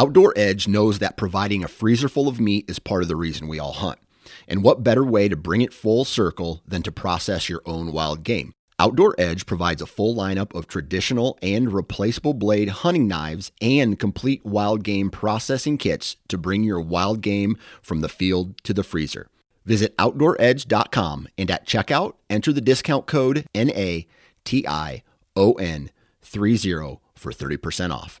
Outdoor Edge knows that providing a freezer full of meat is part of the reason we all hunt. And what better way to bring it full circle than to process your own wild game? Outdoor Edge provides a full lineup of traditional and replaceable blade hunting knives and complete wild game processing kits to bring your wild game from the field to the freezer. Visit OutdoorEdge.com and at checkout, enter the discount code NATION30 for 30% off.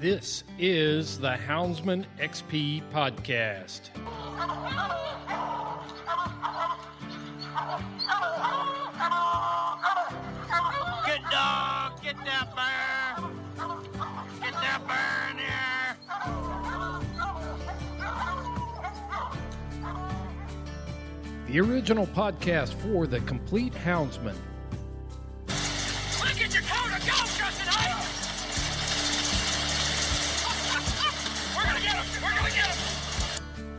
This is the Houndsman XP podcast. Good dog, get that bear. Get that bear in here. The original podcast for the complete Houndsman. Look at your coat of gold, Justin Hayes.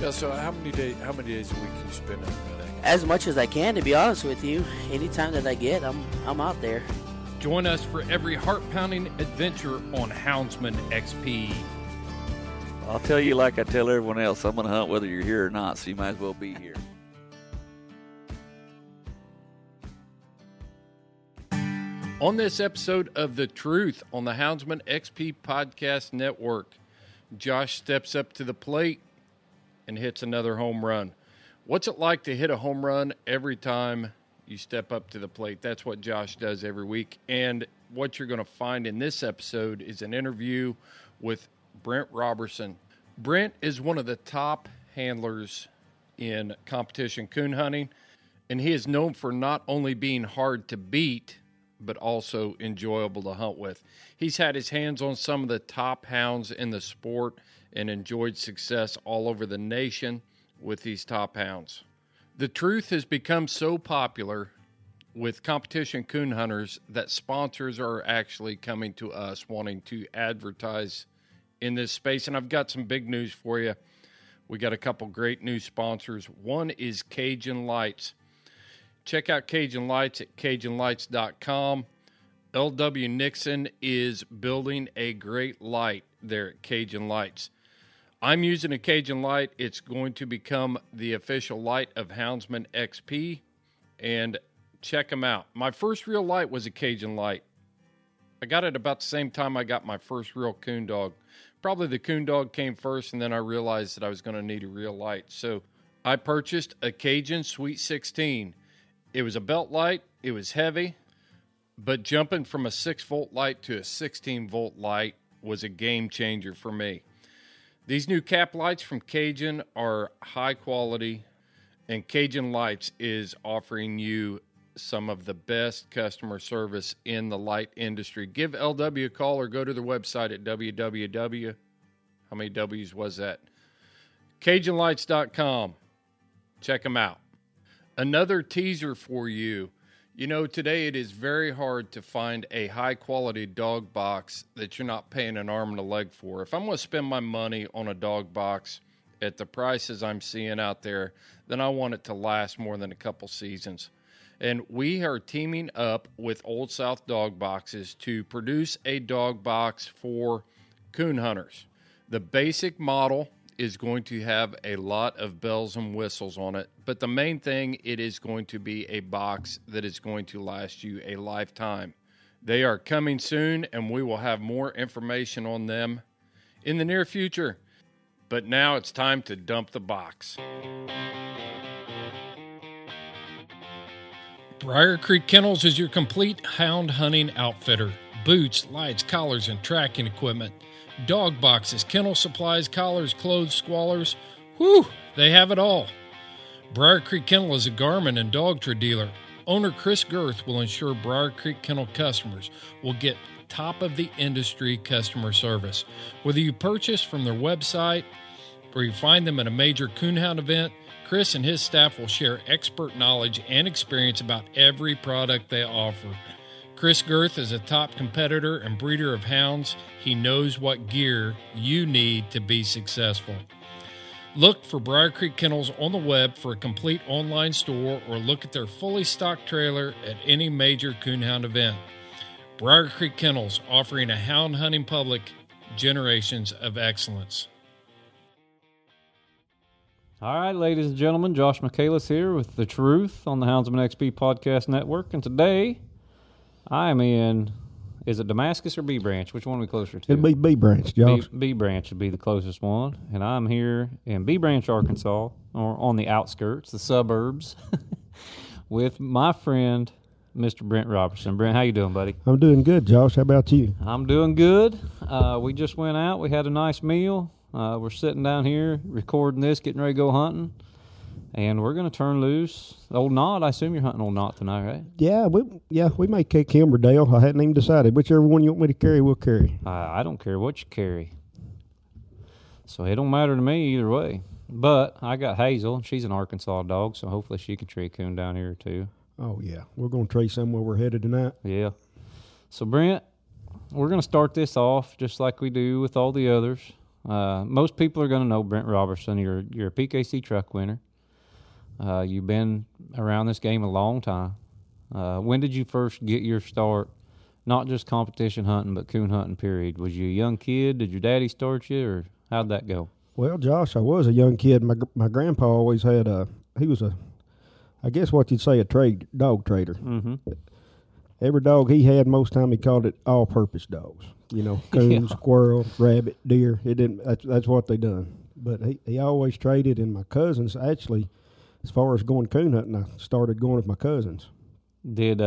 Yeah, so how many days a week do you spend out hunting? As much as I can, to be honest with you. Any time that I get, I'm out there. Join us for every heart-pounding adventure on Houndsman XP. I'll tell you like I tell everyone else, I'm going to hunt whether you're here or not, so you might as well be here. On this episode of The Truth on the Houndsman XP Podcast Network, Josh steps up to the plate and hits another home run. What's it like to hit a home run every time you step up to the plate? That's what Josh does every week. And what you're going to find in this episode is an interview with Brent Robertson. Brent is one of the top handlers in competition coon hunting, and he is known for not only being hard to beat, but also enjoyable to hunt with. He's had his hands on some of the top hounds in the sport and enjoyed success all over the nation with these top hounds. The Truth has become so popular with competition coon hunters that sponsors are actually coming to us wanting to advertise in this space. And I've got some big news for you. We got a couple great new sponsors. One is Cajun Lights. Check out Cajun Lights at CajunLights.com. L.W. Nixon is building a great light there at Cajun Lights. I'm using a Cajun light. It's going to become the official light of Houndsman XP, and check them out. My first real light was a Cajun light. I got it about the same time I got my first real coon dog. Probably the coon dog came first, and then I realized that I was going to need a real light. So I purchased a Cajun Sweet 16. It was a belt light, it was heavy, but jumping from a 6-volt light to a 16-volt light was a game changer for me. These new cap lights from Cajun are high quality, and Cajun Lights is offering you some of the best customer service in the light industry. Give LW a call or go to their website at www. How many W's was that? CajunLights.com. Check them out. Another teaser for you. You know, today it is very hard to find a high-quality dog box that you're not paying an arm and a leg for. If I'm going to spend my money on a dog box at the prices I'm seeing out there, then I want it to last more than a couple seasons. And we are teaming up with Old South Dog Boxes to produce a dog box for coon hunters. The basic model is going to have a lot of bells and whistles on it, but the main thing, it is going to be a box that is going to last you a lifetime. They are coming soon, and we will have more information on them in the near future. But now it's time to dump the box. Briar Creek Kennels is your complete hound hunting outfitter. Boots, lights, collars, and tracking equipment. Dog boxes, kennel supplies, collars, clothes, squalors. Whew, they have it all. Briar Creek Kennel is a Garmin and Dogtra dealer. Owner Chris Girth will ensure Briar Creek Kennel customers will get top-of-the-industry customer service. Whether you purchase from their website or you find them at a major coonhound event, Chris and his staff will share expert knowledge and experience about every product they offer. Chris Girth is a top competitor and breeder of hounds. He knows what gear you need to be successful. Look for Briar Creek Kennels on the web for a complete online store, or look at their fully stocked trailer at any major coonhound event. Briar Creek Kennels, offering a hound hunting public generations of excellence. All right, ladies and gentlemen, Josh Michaelis here with The Truth on the Houndsman XP Podcast Network. And today, I'm in, is it Damascus or Bee Branch? Which one are we closer to? It'd be Bee Branch, Josh. Bee Branch would be the closest one. And I'm here in Bee Branch, Arkansas, or on the outskirts, the suburbs, with my friend, Mr. Brent Robertson. Brent, how you doing, buddy? I'm doing good, Josh. How about you? I'm doing good. We just went out. We had a nice meal. We're sitting down here recording this, getting ready to go hunting, and we're going to turn loose Old Knot. I assume you're hunting Old Knot tonight, right? Yeah, we may kick him or Dale. I hadn't even decided. Whichever one you want me to carry, we'll carry. I don't care what you carry. So it don't matter to me either way. But I got Hazel, and she's an Arkansas dog, so hopefully she can tree coon down here too. Oh, yeah. We're going to tree somewhere we're headed tonight. Yeah. So, Brent, we're going to start this off just like we do with all the others. Most people are going to know Brent Robertson. You're a PKC truck winner. You've been around this game a long time. When did you first get your start, not just competition hunting, but coon hunting, period? Was you a young kid? Did your daddy start you, or how'd that go? Well, Josh, I was a young kid. My grandpa always had he was I guess what you'd say, a dog trader. Mm-hmm. Every dog he had, most time he called it all-purpose dogs. You know, coon, yeah, squirrel, rabbit, deer. It didn't. That's what they done. But he always traded, and my cousins actually, as far as going coon hunting, I started going with my cousins. Did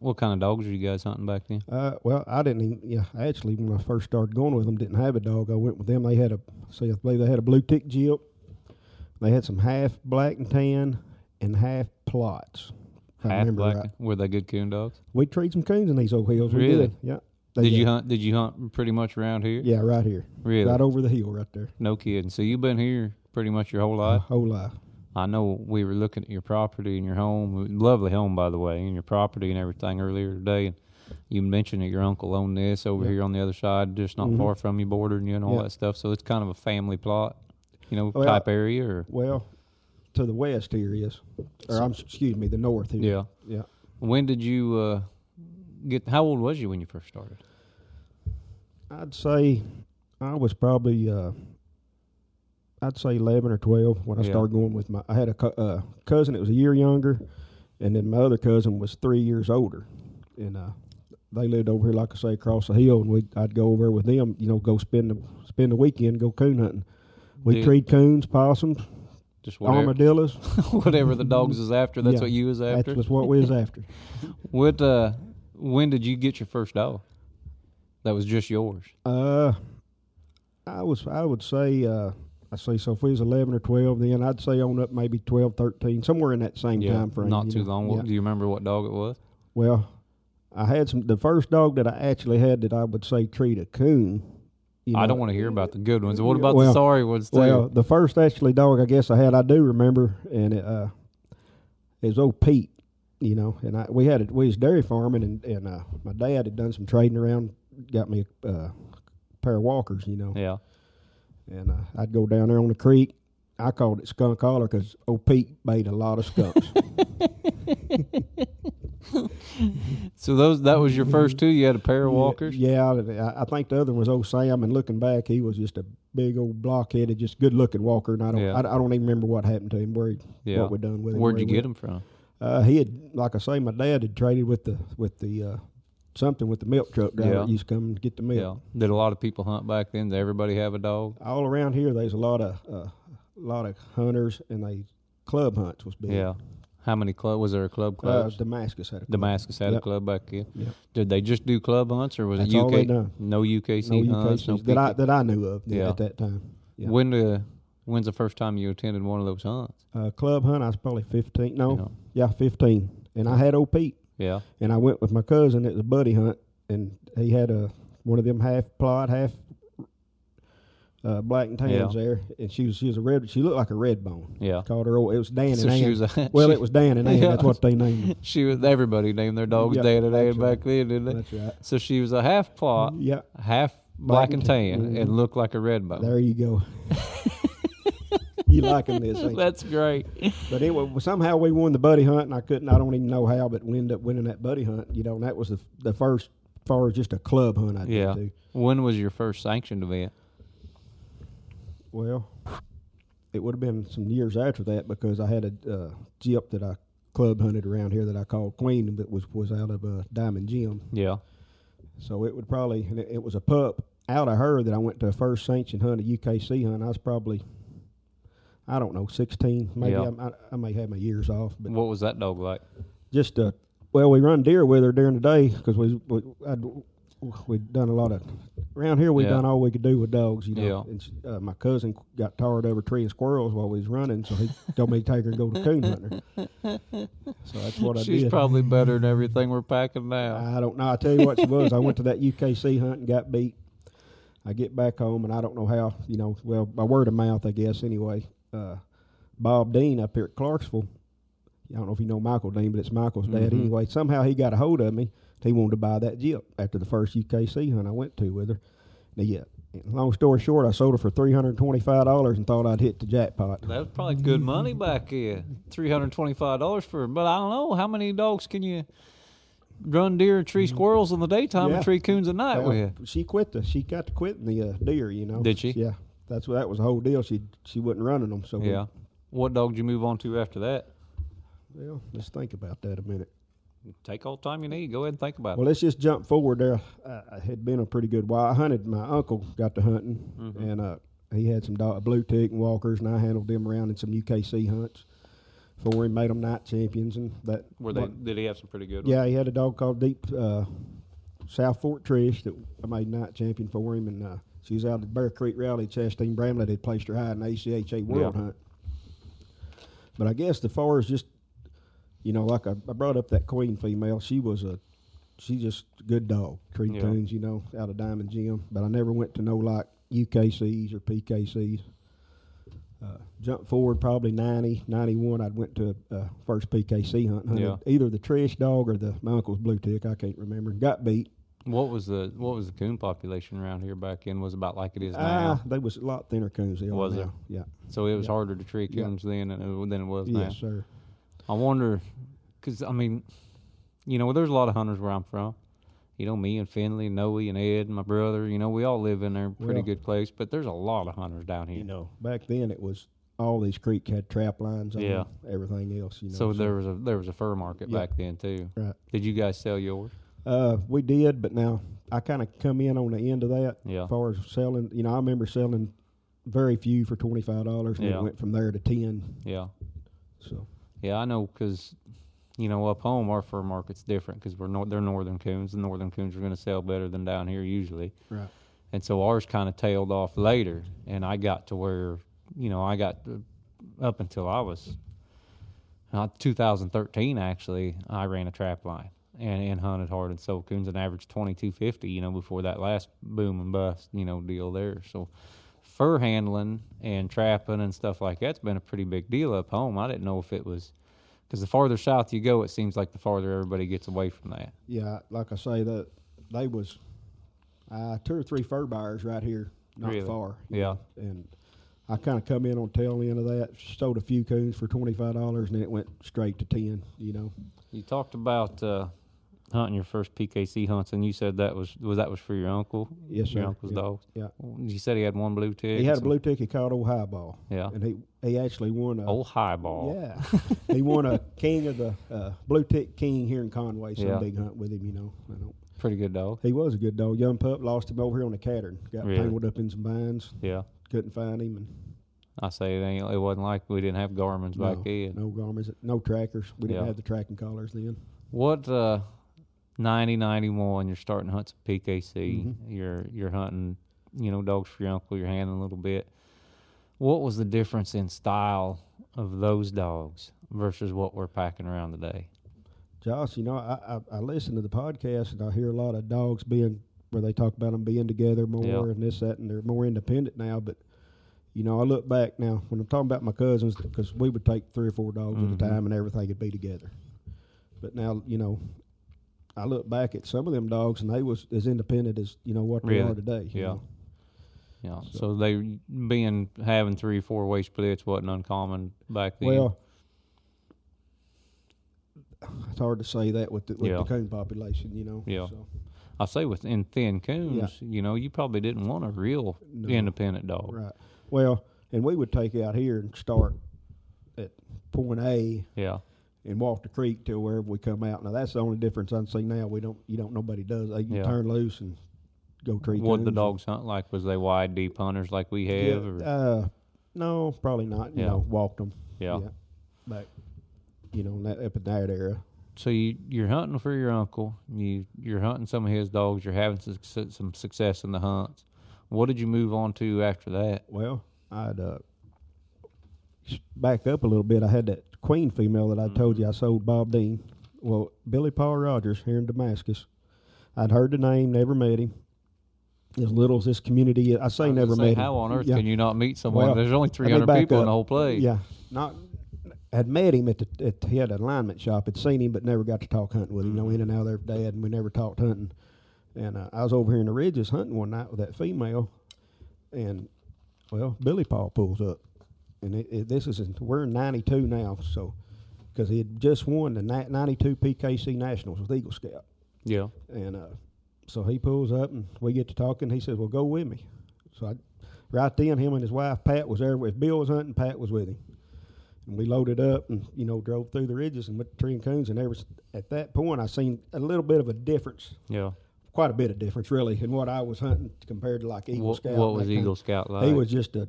what kind of dogs were you guys hunting back then? Well, I didn't even, actually, when I first started going with them, didn't have a dog. I went with them. They had I believe they had a blue tick jip. They had some half black and tan and half plots. Half I remember black. Right. Were they good coon dogs? We treed some coons in these old hills. Really? We did. Yeah. Did you hunt pretty much around here? Yeah, right here. Really? Right over the hill right there. No kidding. So you've been here pretty much your whole life? Whole life. I know we were looking at your property and your home, lovely home, by the way, and your property and everything earlier today. And you mentioned that your uncle owned this over here on the other side, just not far from you, bordering you and all that stuff. So it's kind of a family plot, type area? Or? Well, to the west here is, the north here. Yeah. Yeah. When did you how old was you when you first started? I'd say I was probably... I'd say 11 or 12 when I started going with I had a cousin that was a year younger, and then my other cousin was 3 years older. And they lived over here, like I say, across the hill, and I'd go over with them, go spend the weekend, go coon hunting. We treed coons, possums, just armadillos. Whatever the dogs is after, that's what you was after? That's what we was after. When did you get your first dog that was just yours? I would say... I see. So if we was 11 or 12, then I'd say on up maybe 12, 13, somewhere in that same time frame. Not too long. Yeah. Do you remember what dog it was? Well, I had the first dog that I actually had that I would say treat a coon. I don't want to hear about the good ones. What about the sorry ones, too? Well, the first actually dog I guess I had, I do remember, and it was old Pete, you know. And we was dairy farming, and my dad had done some trading around, got me a pair of walkers, you know. Yeah. And I'd go down there on the creek. I called it skunk holler because old Pete made a lot of skunks. So that was your first two? You had a pair of walkers? Yeah, I think the other one was old Sam, and looking back, he was just a big old blockheaded, just good-looking walker, and I don't even remember what happened to him, what we done with him. Where'd you get him from? He had, like I say, my dad had traded with the milk truck driver that used to come and get the milk. Yeah. Did a lot of people hunt back then? Did everybody have a dog? All around here, there's a lot of hunters, and they club hunts was big. Yeah. How many clubs? Was there a club? Damascus had a club. A club back then. Yep. Did they just do club hunts, or was That's it UK? All they done. No UKC hunts? No that I knew of at that time. Yeah. When's the first time you attended one of those hunts? Club hunt, I was probably 15. No, yeah, 15. And I had old Pete. Yeah. And I went with my cousin. It was a buddy hunt, and he had one of them half plot, half black and tans there, and she was a red. She looked like a red bone. Yeah, called her old. It was Dan and Ann. It was Dan and Ann. That's what they named her. Everybody named their dogs Dan and Ann back then, didn't they? That's right. So she was a half plot, half black and tan, and looked like a red bone. There you go. You liking this? Ain't That's you? Great. But anyway, somehow we won the buddy hunt, and I don't even know how, but we ended up winning that buddy hunt. You know, and that was the first, as far as just a club hunt I did too. When was your first sanctioned event? Well, it would have been some years after that, because I had a gyp that I club hunted around here that I called Queen, but was out of Diamond Gym. Yeah. So it would probably, and it was a pup out of her that I went to a first sanctioned hunt, a UKC hunt. I was probably, I don't know, 16. Maybe I may have my years off. But what was that dog like? Just, we run deer with her during the day because we'd done a lot of, around here we done all we could do with dogs, you know. Yeah. And my cousin got tired over treeing squirrels while we was running, so he told me to take her and go to coon hunter. So that's what I did. She's probably better than everything we're packing now. I don't know. I tell you what she was. I went to that UKC hunt and got beat. I get back home, and I don't know how, you know, well, by word of mouth, I guess, anyway. Bob Dean up here at Clarksville, I don't know if you know Michael Dean, but it's Michael's dad anyway. Somehow he got a hold of me. He wanted to buy that Jeep after the first UKC hunt I went to with her. Now, long story short, I sold her for $325 and thought I'd hit the jackpot. That was probably good money back then, $325 for her. But I don't know, how many dogs can you run deer and tree squirrels in the daytime and tree coons at night with? She got to quitting the deer, you know. Did she? Yeah, that was the whole deal. She wasn't running them. So what dog did you move on to after that? Well, let's think about that a minute. Take all the time you need. Go ahead and think about it. Well, let's just jump forward there. I had been a pretty good while. I hunted. My uncle got to hunting, and he had some blue tick and walkers, and I handled them around in some UKC hunts for him, made them night champions. And that did he have some pretty good ones? Yeah, he had a dog called Deep South Fort Trish that I made night champion for him, and she was out at Bear Creek Rally. Chastine Bramlett had placed her high in the ACHA World Hunt. But I guess the far as just, you know, like I brought up that Queen female. She just a good dog, tree coons, you know, out of Diamond Gym. But I never went to no like UKCs or PKCs. Jump forward probably 90, 91, I went to first PKC hunt. Either the Trish dog or my uncle's blue tick, I can't remember. Got beat. What was the coon population around here back then? Was about like it is now? They was a lot thinner coons. Was it? Yeah. So it was harder to tree coons than it was now. Yes, sir. I wonder, because, I mean, you know, there's a lot of hunters where I'm from. You know, me and Finley, Noe and Ed and my brother, you know, we all live in a pretty good place, but there's a lot of hunters down here. You know, back then it was all these creeks had trap lines on everything else, you know. So there was a fur market back then, too. Right. Did you guys sell yours? We did, but now I kind of come in on the end of that as far as selling. You know, I remember selling very few for $25, and it went from there to 10. Yeah. So. Yeah, I know, because, you know, up home our fur market's different because they're northern coons. The northern coons are going to sell better than down here usually. Right. And so ours kind of tailed off later, and I got to where you know, I got up until I was 2013, actually, I ran a trap line and hunted hard and sold coons and averaged 2250, you know, before that last boom and bust, you know, deal there. So fur handling and trapping and stuff like that's been a pretty big deal up home. I didn't know if it was, because the farther south you go, it seems like the farther everybody gets away from that. Yeah, like I say, that they was two or three fur buyers right here, not really far. Yeah. And I kind of come in on tail end of that, sold a few coons for $25, and then it went straight to 10, you know. You talked about hunting your first PKC hunts, and you said that was for your uncle? Yes, sir. Your uncle's dog? Yeah. You said he had one blue tick? He had a blue tick he called Old Highball. Yeah. And he actually won a... Old Highball. Yeah. He won a king of the... blue tick king here in Conway, some big hunt with him, you know. Pretty good dog. He was a good dog. Young pup, lost him over here on the Cattern. Got tangled up in some vines. Yeah. Couldn't find him. And I say it wasn't like we didn't have Garmin's back then. No Garmin's, no trackers. We didn't have the tracking collars then. What, 90, 91, you're starting to hunt some PKC. Mm-hmm. You're hunting, you know, dogs for your uncle, you're handling a little bit. What was the difference in style of those dogs versus what we're packing around today? Josh, you know, I listen to the podcast and I hear a lot of dogs being, where they talk about them being together more and this, that, and they're more independent now. But, you know, I look back now, when I'm talking about my cousins, because we would take 3 or 4 dogs at a time and everything would be together. But now, you know, I look back at some of them dogs and they was as independent as, you know, what they are today. Yeah. You know? Yeah. So they having 3 or 4 way splits wasn't uncommon back then. Well, it's hard to say that with the coon population, you know. Yeah. So I say within thin coons, you know, you probably didn't want a real independent dog. Right. Well, and we would take out here and start at point A. Yeah. And walk the creek till wherever we come out. Now that's the only difference I see now. Nobody does. They can turn loose and go tree coons. What the dogs hunt like? Was they wide, deep hunters like we have? Yeah, no, probably not. You know, walked them. Yeah. Back, you know, up in that era. So you're hunting for your uncle. You're hunting some of his dogs. You're having some success in the hunts. What did you move on to after that? Well, I'd back up a little bit. I had that queen female that I told you I sold Bob Dean. Well, Billy Paul Rogers here in Damascus. I'd heard the name, never met him. As little as this community, I say never met him. How on earth can you not meet someone? Well, there's only 300 people in the whole place. Yeah, I'd met him he had an alignment shop. I'd seen him, but never got to talk hunting with him. You know, in and out of their dad, and we never talked hunting. And I was over here in the ridges hunting one night with that female, and well, Billy Paul pulls up. And we're in 92 now, so because he had just won the 92 PKC Nationals with Eagle Scout. Yeah. And so he pulls up, and we get to talking. He says, well, go with me. So right then, him and his wife, Pat, was there. If Bill was hunting, Pat was with him. And we loaded up and, you know, drove through the ridges and went to tree and coons. And at that point, I seen a little bit of a difference. Yeah. Quite a bit of difference, really, in what I was hunting compared to, like, Eagle Scout. What was Eagle Scout like? He was just a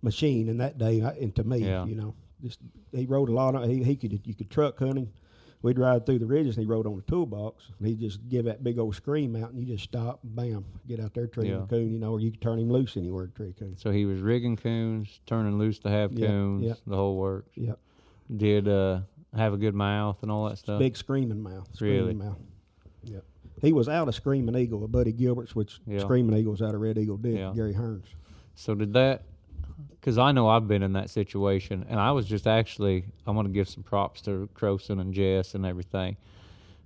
machine in that day, and to me, you know, just he rode a lot on. You could truck hunt him. We'd ride through the ridges, and he rode on the toolbox, and he'd just give that big old scream out, and you just stop, bam, get out there, tree the coon, you know, or you could turn him loose anywhere to tree coon. So he was rigging coons, turning loose to have coons, the whole works. Yeah. Did have a good mouth and all that stuff? Big screaming mouth. Mouth. Yeah. He was out of Screaming Eagle, a Buddy Gilbert's, which Screaming Eagle's out of Red Eagle did, Gary Hearns. So did that... Because I know I've been in that situation, and I was just I'm going to give some props to Croson and Jess and everything,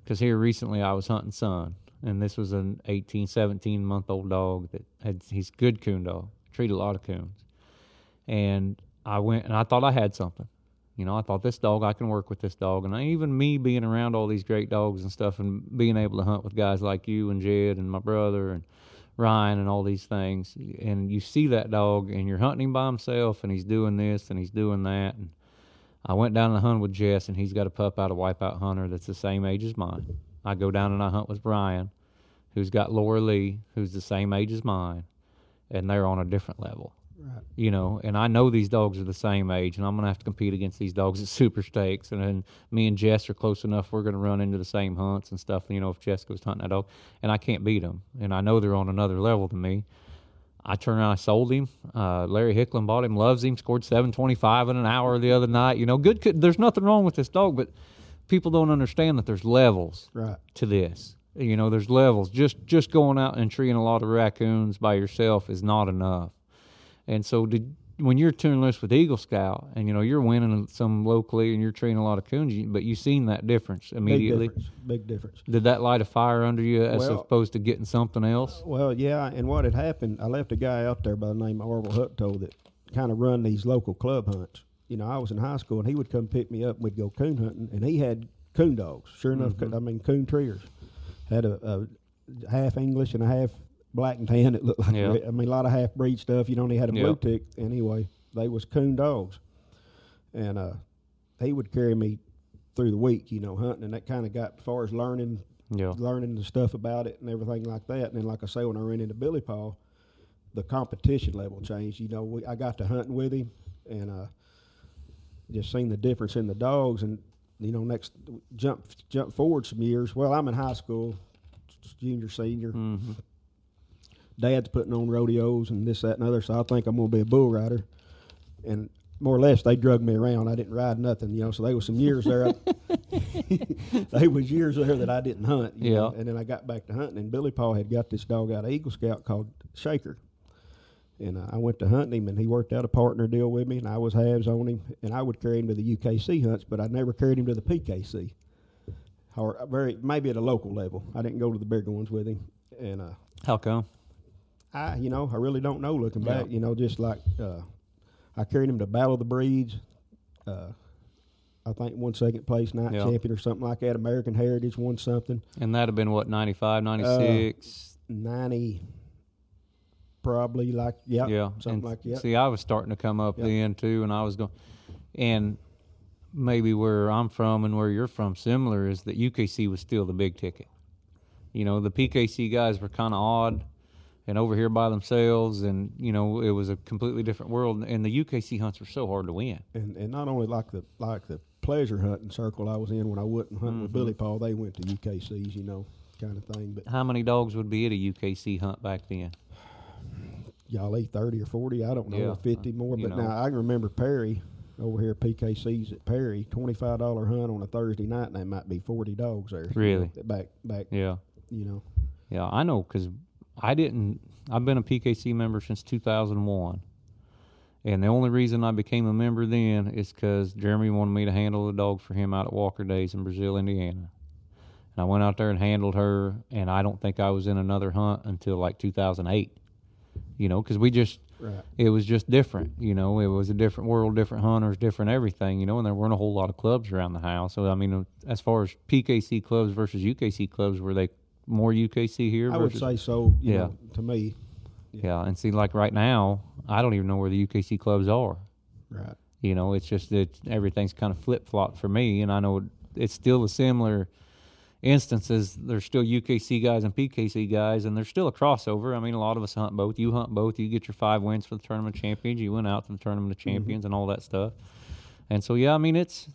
because here recently I was hunting Sun, and this was an 18, 17-month-old dog that he's good coon dog, treat a lot of coons. And I went, and I thought I had something. You know, I thought this dog, I can work with this dog. And even me being around all these great dogs and stuff and being able to hunt with guys like you and Jed and my brother and Ryan and all these things, and you see that dog and you're hunting him by himself and he's doing this and he's doing that. And I went down and hunted with Jess, and he's got a pup out of Wipeout Hunter that's the same age as mine. I go down and I hunt with Brian, who's got Laura Lee, who's the same age as mine, and they're on a different level. Right. You know, and I know these dogs are the same age, and I'm going to have to compete against these dogs at super stakes. And then me and Jess are close enough, we're going to run into the same hunts and stuff, you know, if Jess goes hunting that dog. And I can't beat them. And I know they're on another level than me. I turned around, I sold him. Larry Hicklin bought him, loves him, scored 725 in an hour the other night. You know, good. There's nothing wrong with this dog, but people don't understand that there's levels to this. You know, there's levels. Just going out and treeing a lot of raccoons by yourself is not enough. And so when you're touring lists with Eagle Scout and, you know, you're winning some locally and you're treeing a lot of coons, but you seen that difference immediately. Big difference. Did that light a fire under you as opposed to getting something else? Well, yeah, and what had happened, I left a guy out there by the name of Orville Hucktoe that kind of run these local club hunts. You know, I was in high school, and he would come pick me up, and we'd go coon hunting, and he had coon dogs. Sure enough, coon treers. Had a half English and a half black and tan that looked like, I mean, a lot of half-breed stuff. You know, and he had a blue tick. Anyway, they was coon dogs. And he would carry me through the week, you know, hunting, and that kind of got as far as learning the stuff about it and everything like that. And then, like I say, when I ran into Billy Paul, the competition level changed. You know, I got to hunting with him, and just seen the difference in the dogs. And, you know, next jump forward some years. Well, I'm in high school, junior, senior. Mm-hmm. Dad's putting on rodeos and this, that, and other, so I think I'm going to be a bull rider. And more or less, they drug me around. I didn't ride nothing, you know, so there was some years there. There was years there that I didn't hunt. You know? And then I got back to hunting, and Billy Paul had got this dog out of Eagle Scout called Shaker. And I went to hunt him, and he worked out a partner deal with me, and I was halves on him, and I would carry him to the UKC hunts, but I never carried him to the PKC, or maybe at a local level. I didn't go to the bigger ones with him. And how come? I really don't know. Looking back, you know, just like I carried him to Battle of the Breeds, I think won second place night champion or something like that. American Heritage won something. And that'd have been what, 95, 96, 90. Probably like, something and like that. See, I was starting to come up then, too, and I was going, and maybe where I'm from and where you're from similar is that UKC was still the big ticket. You know, the PKC guys were kind of odd and over here by themselves, and, you know, it was a completely different world, and the UKC hunts were so hard to win. And not only like the pleasure hunting circle I was in when I wasn't hunting with Billy Paul, they went to UKCs, you know, kind of thing. But how many dogs would be at a UKC hunt back then? Y'all eat 30 or 40, I don't know, 50 more. But now I can remember Perry over here, PKC's at Perry, $25 hunt on a Thursday night, and there might be 40 dogs there. Really? Back. Yeah. You know. Yeah, I know, because I've been a PKC member since 2001. And the only reason I became a member then is because Jeremy wanted me to handle the dog for him out at Walker Days in Brazil, Indiana. And I went out there and handled her, and I don't think I was in another hunt until like 2008. You know, because it was just different, you know. It was a different world, different hunters, different everything, you know, and there weren't a whole lot of clubs around the house. So, I mean, as far as PKC clubs versus UKC clubs, were they more UKC here? I would say so, you know, to me. Yeah, and see, like right now, I don't even know where the UKC clubs are. Right. You know, it's just that everything's kind of flip-flopped for me, and I know it's still a similar instances. There's still UKC guys and PKC guys, and there's still a crossover. I mean, a lot of us hunt both. You hunt both. You get your 5 wins for the Tournament of Champions. You went out to the Tournament of Champions and all that stuff. And so, yeah, I mean, it's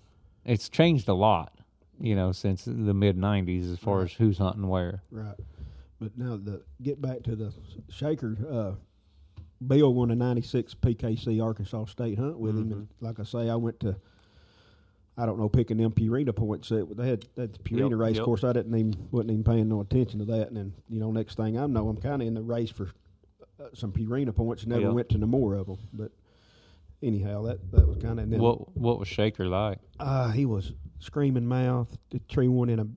changed a lot, you know, since the mid-'90s as far as who's hunting where. Right. But now get back to the Shaker. Bill won a 96 PKC Arkansas State hunt with him. And like I say, I went to, I don't know, picking them Purina points. They had that Purina race course. I wasn't even paying no attention to that. And then, you know, next thing I know, I'm kind of in the race for some Purina points. Never went to no more of them. But anyhow, that was kind of. What was Shaker like? He was screaming mouth. The tree went in him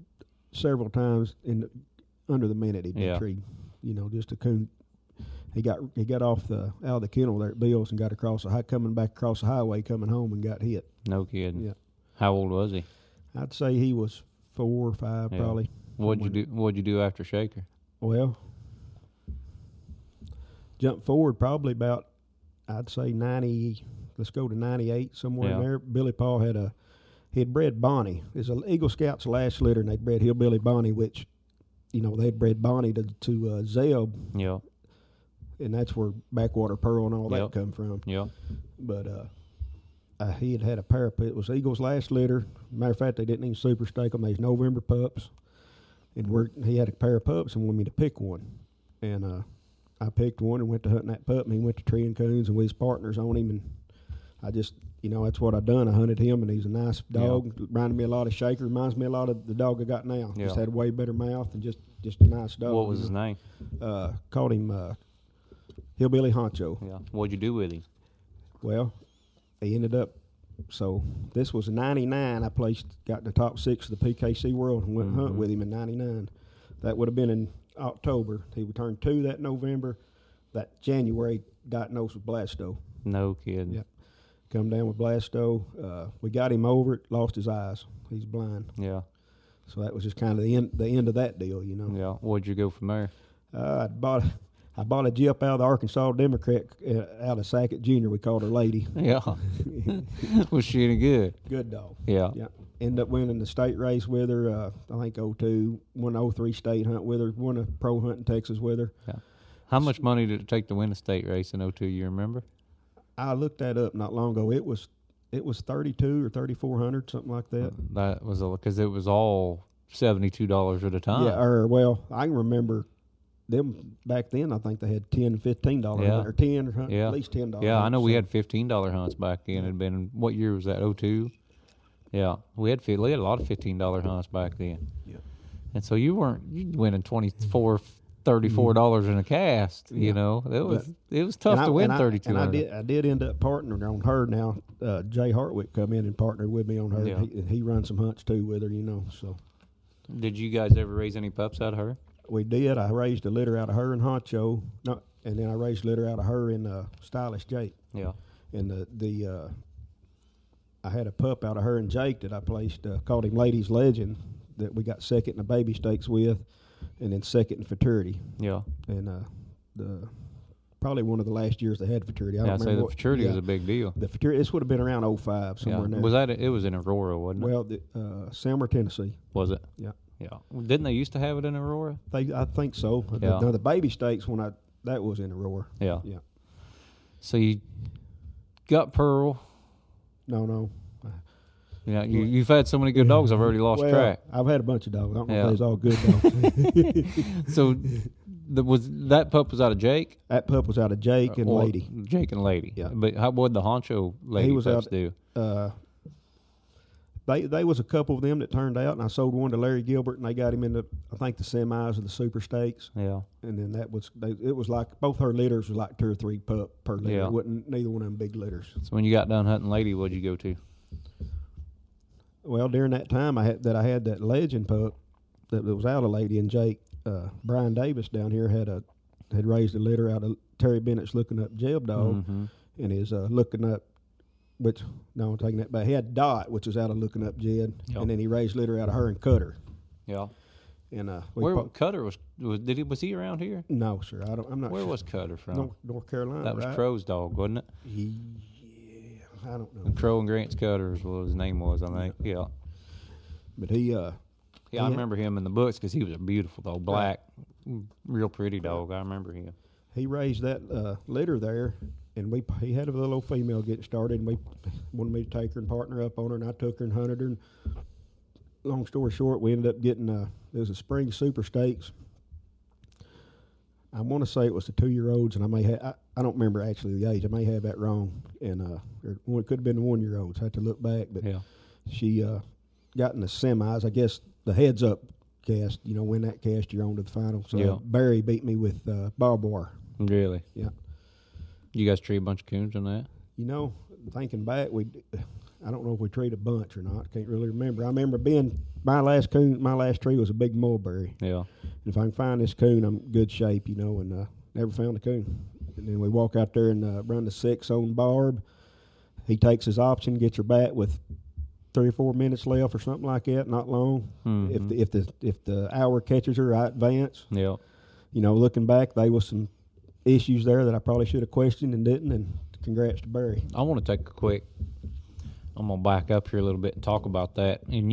several times under the minute. He would be treed. You know, just a coon. He got off out of the kennel there at Bill's and got coming back across the highway, coming home and got hit. No kidding. Yeah. How old was he? I'd say he was 4 or 5, probably. What'd you do after Shaker? Well, jump forward probably about, I'd say 90. Let's go to 98 somewhere in there. Billy Paul had bred Bonnie. It's an Eagle Scout's last litter, and they bred Hillbilly Bonnie, which, you know, they bred Bonnie to Zeb. Yeah. And that's where Backwater Pearl and all that come from. Yeah. But he had a pair of, it was Eagle's last litter. Matter of fact, they didn't even super stake them. They was November pups. And he had a pair of pups and wanted me to pick one. And I picked one and went to hunting that pup, and he went to tree and coons, and we was partners on him, and I just, you know, that's what I done. I hunted him, and he's a nice dog. Yeah. Reminded me a lot of Shaker. Reminds me a lot of the dog I got now. Yeah. Just had a way better mouth and just a nice dog. What was his name? Called him Hillbilly Honcho. Yeah. What'd you do with him? Well, he ended up, so this was 99. I got in the top 6 of the PKC world and went hunt with him in 99. That would have been in October. He would turn 2 that November. That January, diagnosed with blasto. No kidding. Yeah. Come down with blasto. We got him over it, lost his eyes. He's blind. Yeah. So that was just kind of the end of that deal, you know. Yeah. Where'd you go from there? I bought a Jeep out of the Arkansas Democrat, out of Sackett Jr. We called her Lady. Yeah. Was she any good? Good dog. Yeah. Yeah. End up winning the state race with her, I think 02, won the 03 state hunt with her, won a pro hunt in Texas with her. Yeah. How much money did it take to win a state race in 02, you remember? I looked that up not long ago. It was 32 or 3,400, something like that. That was because it was all $72 at a time. Yeah, well, I can remember them back then. I think they had $10, $15 or 10 or at least $10. Yeah, I know we had $15 hunts back then. It'd been, what year was that? 02. Yeah, we had a lot of $15 hunts back then. Yeah, and so you winning $24, $34 in a cast, you know. It was tough to win 32. I did end up partnering on her now. Jay Hartwick come in and partnered with me on her. Yeah. He runs some hunts too with her, you know. So, did you guys ever raise any pups out of her? We did. I raised a litter out of her in Honcho, and then I raised a litter out of her in Stylish Jake. Yeah, and the I had a pup out of her and Jake that I placed, called him Ladies Legend, that we got second in the Baby Stakes with, and then second in Futurity. Yeah. And probably one of the last years they had Futurity. I don't remember, the Futurity was a big deal. The Futurity, this would have been around 05, somewhere in there. Was that it was in Aurora, wasn't it? Well, Selmer, Tennessee. Was it? Yeah. Yeah. Well, didn't they used to have it in Aurora? I think so. Yeah. Now, the Baby Stakes, that was in Aurora. Yeah. Yeah. So you got Pearl. No. Yeah, you've had so many good dogs, I've already lost track. I've had a bunch of dogs. I don't know if they's all good dogs. So was that pup was out of Jake? That pup was out of Jake and Lady. Jake and Lady. Yeah. But how would the Honcho Lady pups do? They was a couple of them that turned out, and I sold one to Larry Gilbert, and they got him into, I think, the semis or the Super Stakes. Yeah. And then it was like both her litters were like 2 or 3 pup per litter. Yeah. Neither one of them big litters. So when you got done hunting Lady, what'd you go to? Well, during that time I had that Legend pup that was out of Lady and Jake, Brian Davis down here had raised a litter out of Terry Bennett's Looking Up Jeb Dog, and his Looking Up, which, no, I'm taking that back. He had Dot, which was out of Looking Up Jed, and then he raised litter out of her and Cutter. Yeah. And Cutter was he around here? No, sir. I'm not sure. Where was Cutter from? North Carolina. That was right? Crow's dog, wasn't it? Yeah, I don't know. Crow and Grant's Cutter is what his name was, I think. Yeah. But he I remember him in the books because he was a beautiful dog, black, real pretty dog. I remember him. He raised that litter there. And he had a little old female getting started, and we wanted me to take her and partner up on her, and I took her and hunted her. And long story short, we ended up getting there was a spring Super Stakes. I want to say it was the 2-year-olds, and I don't remember actually the age. I may have that wrong, and or it could have been the 1-year-olds. I had to look back, but she got in the semis. I guess the heads up cast, you know, win that cast, you're on to the final. So Barry beat me with barbed wire. Really? Yeah. You guys treat a bunch of coons on that? You know, thinking back, I don't know if we treat a bunch or not. Can't really remember. I remember being my last tree was a big mulberry. Yeah. And if I can find this coon, I'm in good shape, you know, and never found a coon. And then we walk out there and run the 6 on Barb. He takes his option, gets her back with 3 or 4 minutes left or something like that, not long. Mm-hmm. If the hour catches her, I advance. Yeah. You know, looking back, they was some issues there that I probably should have questioned and didn't, and congrats to Barry. I want to take I'm going to back up here a little bit and talk about that. And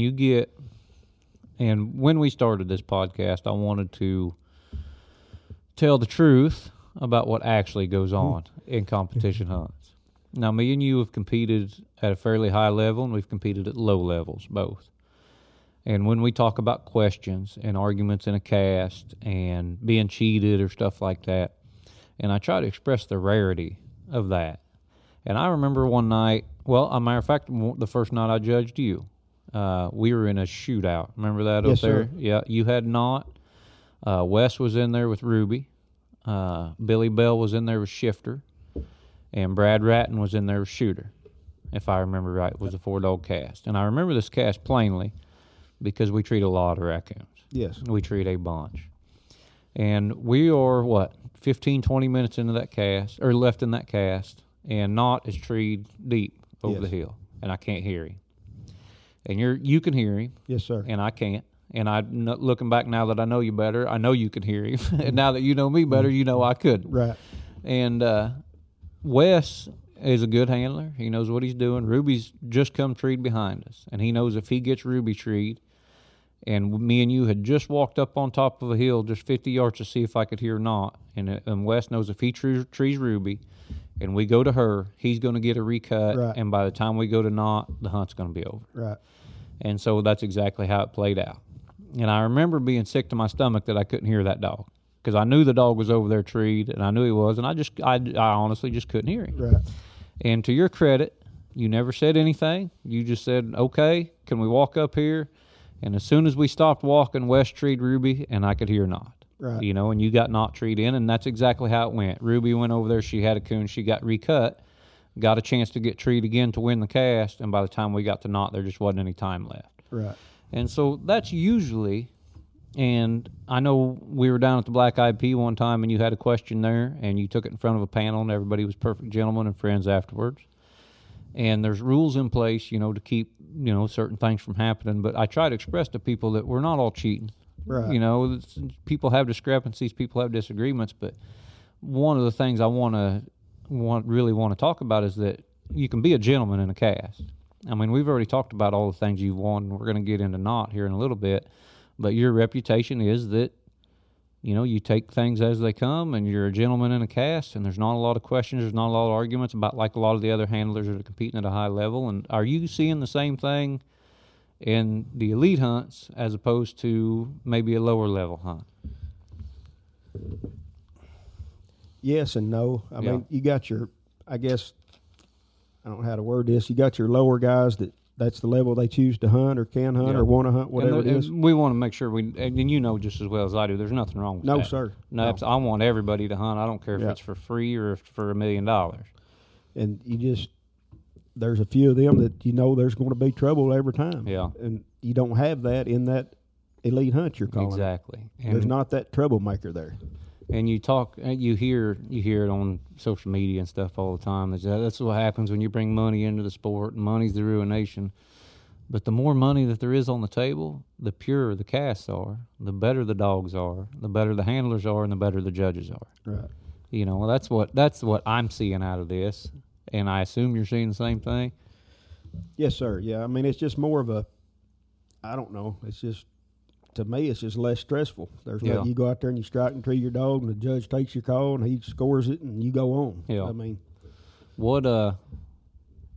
and when we started this podcast, I wanted to tell the truth about what actually goes on in competition hunts. Now, me and you have competed at a fairly high level, and we've competed at low levels, both. And when we talk about questions and arguments in a cast and being cheated or stuff like that, and I try to express the rarity of that. And I remember one night, well, as a matter of fact, the first night I judged you, we were in a shootout. Remember that up there? Sir. Yeah, you had not. Wes was in there with Ruby. Billy Bell was in there with Shifter. And Brad Ratton was in there with Shooter, if I remember right, was the four-dog cast. And I remember this cast plainly because we treat a lot of raccoons. Yes. We treat a bunch. And we are, 15, 20 minutes into that cast, or left in that cast, and Knott is treed deep over the hill, and I can't hear him. And you can hear him. Yes, sir. And I can't. And I'm looking back now that I know you better, I know you can hear him. And now that you know me better, you know I couldn't. Right. And Wes is a good handler. He knows what he's doing. Ruby's just come treed behind us, and he knows if he gets Ruby treed, and me and you had just walked up on top of a hill just 50 yards to see if I could hear Knott, and Wes knows if he trees Ruby and we go to her, he's going to get a recut, right, and by the time we go to Knott, the hunt's going to be over. Right. And so that's exactly how it played out. And I remember being sick to my stomach that I couldn't hear that dog, because I knew the dog was over there treed, and I knew he was, and I honestly just couldn't hear him. Right. And to your credit, you never said anything. You just said, okay, can we walk up here? And as soon as we stopped walking, Wes treed Ruby, and I could hear Knott. Right. You know, and you got Knott treed in, and that's exactly how it went. Ruby went over there. She had a coon. She got recut, got a chance to get treed again to win the cast, and by the time we got to Knott, there just wasn't any time left. Right. And so that's usually... And I know we were down at the Black Eyed Pea one time, and you had a question there, and you took it in front of a panel, and everybody was perfect gentlemen and friends afterwards. And there's rules in place, you know, to keep, you know, certain things from happening. But I try to express to people that we're not all cheating. Right. You know, people have discrepancies, people have disagreements. But one of the things I really want to talk about is that you can be a gentleman in a cast. I mean, we've already talked about all the things you've won. We're going to get into Knott here in a little bit. But your reputation is that, you know, you take things as they come, and you're a gentleman in a cast, and there's not a lot of questions, there's not a lot of arguments about like a lot of the other handlers that are competing at a high level. And are you seeing the same thing in the elite hunts as opposed to maybe a lower level hunt? Yes and no. I mean, you got your, I guess, I don't know how to word this, you got your lower guys that, that's the level they choose to hunt or can hunt or want to hunt, whatever it is. We want to make sure we, and you know just as well as I do, there's nothing wrong with that. No, sir. No, I want everybody to hunt. I don't care if it's for free or if for $1 million. And you just, there's a few of them that you know there's going to be trouble every time. Yeah. And you don't have that in that elite hunt you're calling. Exactly. And there's not that troublemaker there. And you hear it on social media and stuff all the time. That's what happens when you bring money into the sport, and money's the ruination. But the more money that there is on the table, the purer the casts are, the better the dogs are, the better the handlers are, and the better the judges are. Right. You know, that's what I'm seeing out of this, and I assume you're seeing the same thing. Yes, sir. Yeah, I mean, it's just more of a, I don't know, it's just, to me, it's just less stressful. There's like you go out there and you strike and tree your dog, and the judge takes your call and he scores it, and you go on. Yeah. I mean,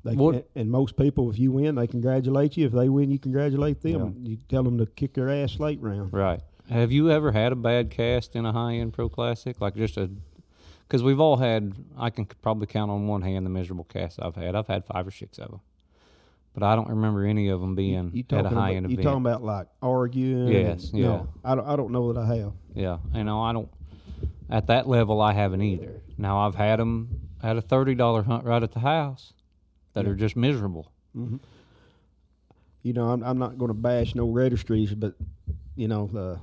and most people, if you win, they congratulate you. If they win, you congratulate them. Yeah. You tell them to kick their ass late round. Right. Have you ever had a bad cast in a high end pro classic, like just a? Because we've all had. I can probably count on one hand the miserable casts I've had. I've had 5 or 6 of them. But I don't remember any of them being at a high-end event. You're talking about, like, arguing? Yes, yeah. No, I don't know that I have. Yeah, you know, I don't – at that level, I haven't either. Now, I've had them at a $30 hunt right at the house that are just miserable. Mm-hmm. You know, I'm not going to bash no registries, but, you know,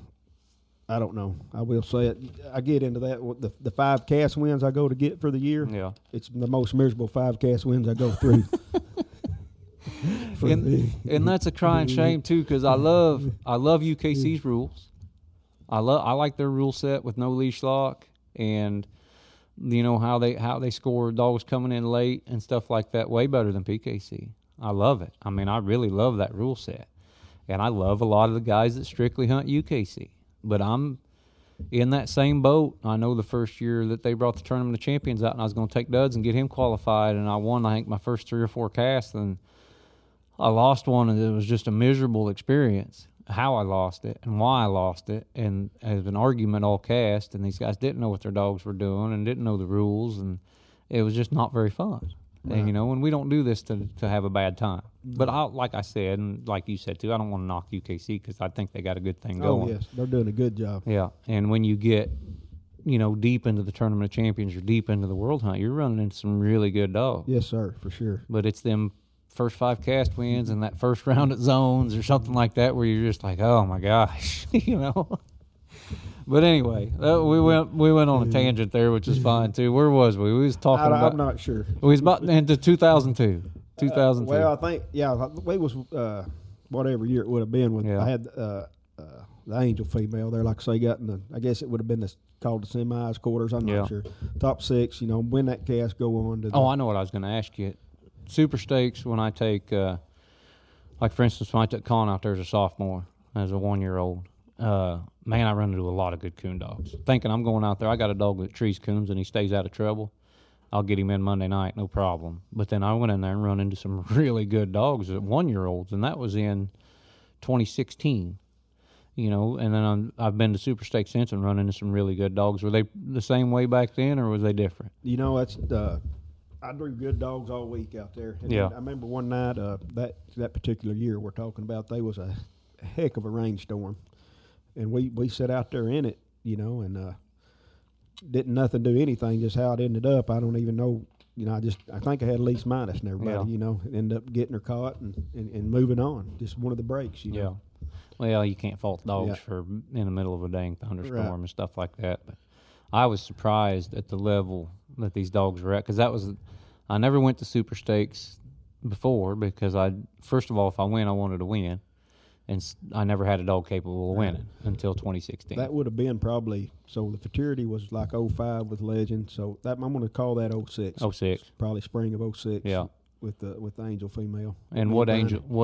I don't know. I will say it. I get into that. The 5 cast wins I go to get for the year, it's the most miserable 5 cast wins I go through. And that's a crying shame too, because I love UKC's rules. I like their rule set with no leash lock, and you know how they score dogs coming in late and stuff like that way better than PKC. I love it. I mean, I really love that rule set, and I love a lot of the guys that strictly hunt UKC. But I'm in that same boat. I know the first year that they brought the Tournament of Champions out, and I was going to take Duds and get him qualified, and I won I think my first 3 or 4 casts, and I lost one, and it was just a miserable experience. how I lost it and why I lost it, and there's an argument all cast, and these guys didn't know what their dogs were doing and didn't know the rules, and it was just not very fun. Right. And, you know, and we don't do this to have a bad time. But I, like I said, and like you said too, I don't want to knock UKC because I think they got a good thing going. Oh, yes, they're doing a good job. Yeah, and when you get, you know, deep into the Tournament of Champions or deep into the World Hunt, you're running into some really good dogs. Yes, sir, for sure. But it's them first five cast wins and that first round at zones or something like that where you're just like, oh my gosh, you know. But anyway, we went on a tangent there, which is fine too. Where was we? We was talking about. I'm not sure. We was about into 2002. Well, I think it was whatever year it would have been when I had the Angel female there. Like I say, got in the. I guess it would have been called the semis, quarters. I'm not sure. Top six. You know, when that cast go on to. Oh, I know what I was going to ask you. Super Stakes when I take, like for instance, when I took Con out there as a sophomore, as a 1-year-old. Man, I run into a lot of good coon dogs. Thinking I'm going out there, I got a dog that trees coons and he stays out of trouble. I'll get him in Monday night, no problem. But then I went in there and run into some really good dogs at 1-year-olds, and that was in 2016. You know, and then I've been to Super Stakes since and run into some really good dogs. Were they the same way back then, or was they different? You know, that's I drew good dogs all week out there. And I remember one night that particular year we're talking about, there was a heck of a rainstorm. And we sat out there in it, you know, and didn't nothing do anything. Just how it ended up, I don't even know. You know, I think I had least minus and everybody, you know, ended up getting her caught and moving on. Just one of the breaks, you know. Yeah. Well, you can't fault dogs for in the middle of a dang thunderstorm and stuff like that. But I was surprised at the level that these dogs were at because I never went to Super Stakes before because first of all, if I win, I wanted to win. And I never had a dog capable of winning until 2016. That would have been probably, so the Futurity was like 05 with Legend, so that I'm going to call that 06. 06. Probably spring of 06 with the Angel female. And what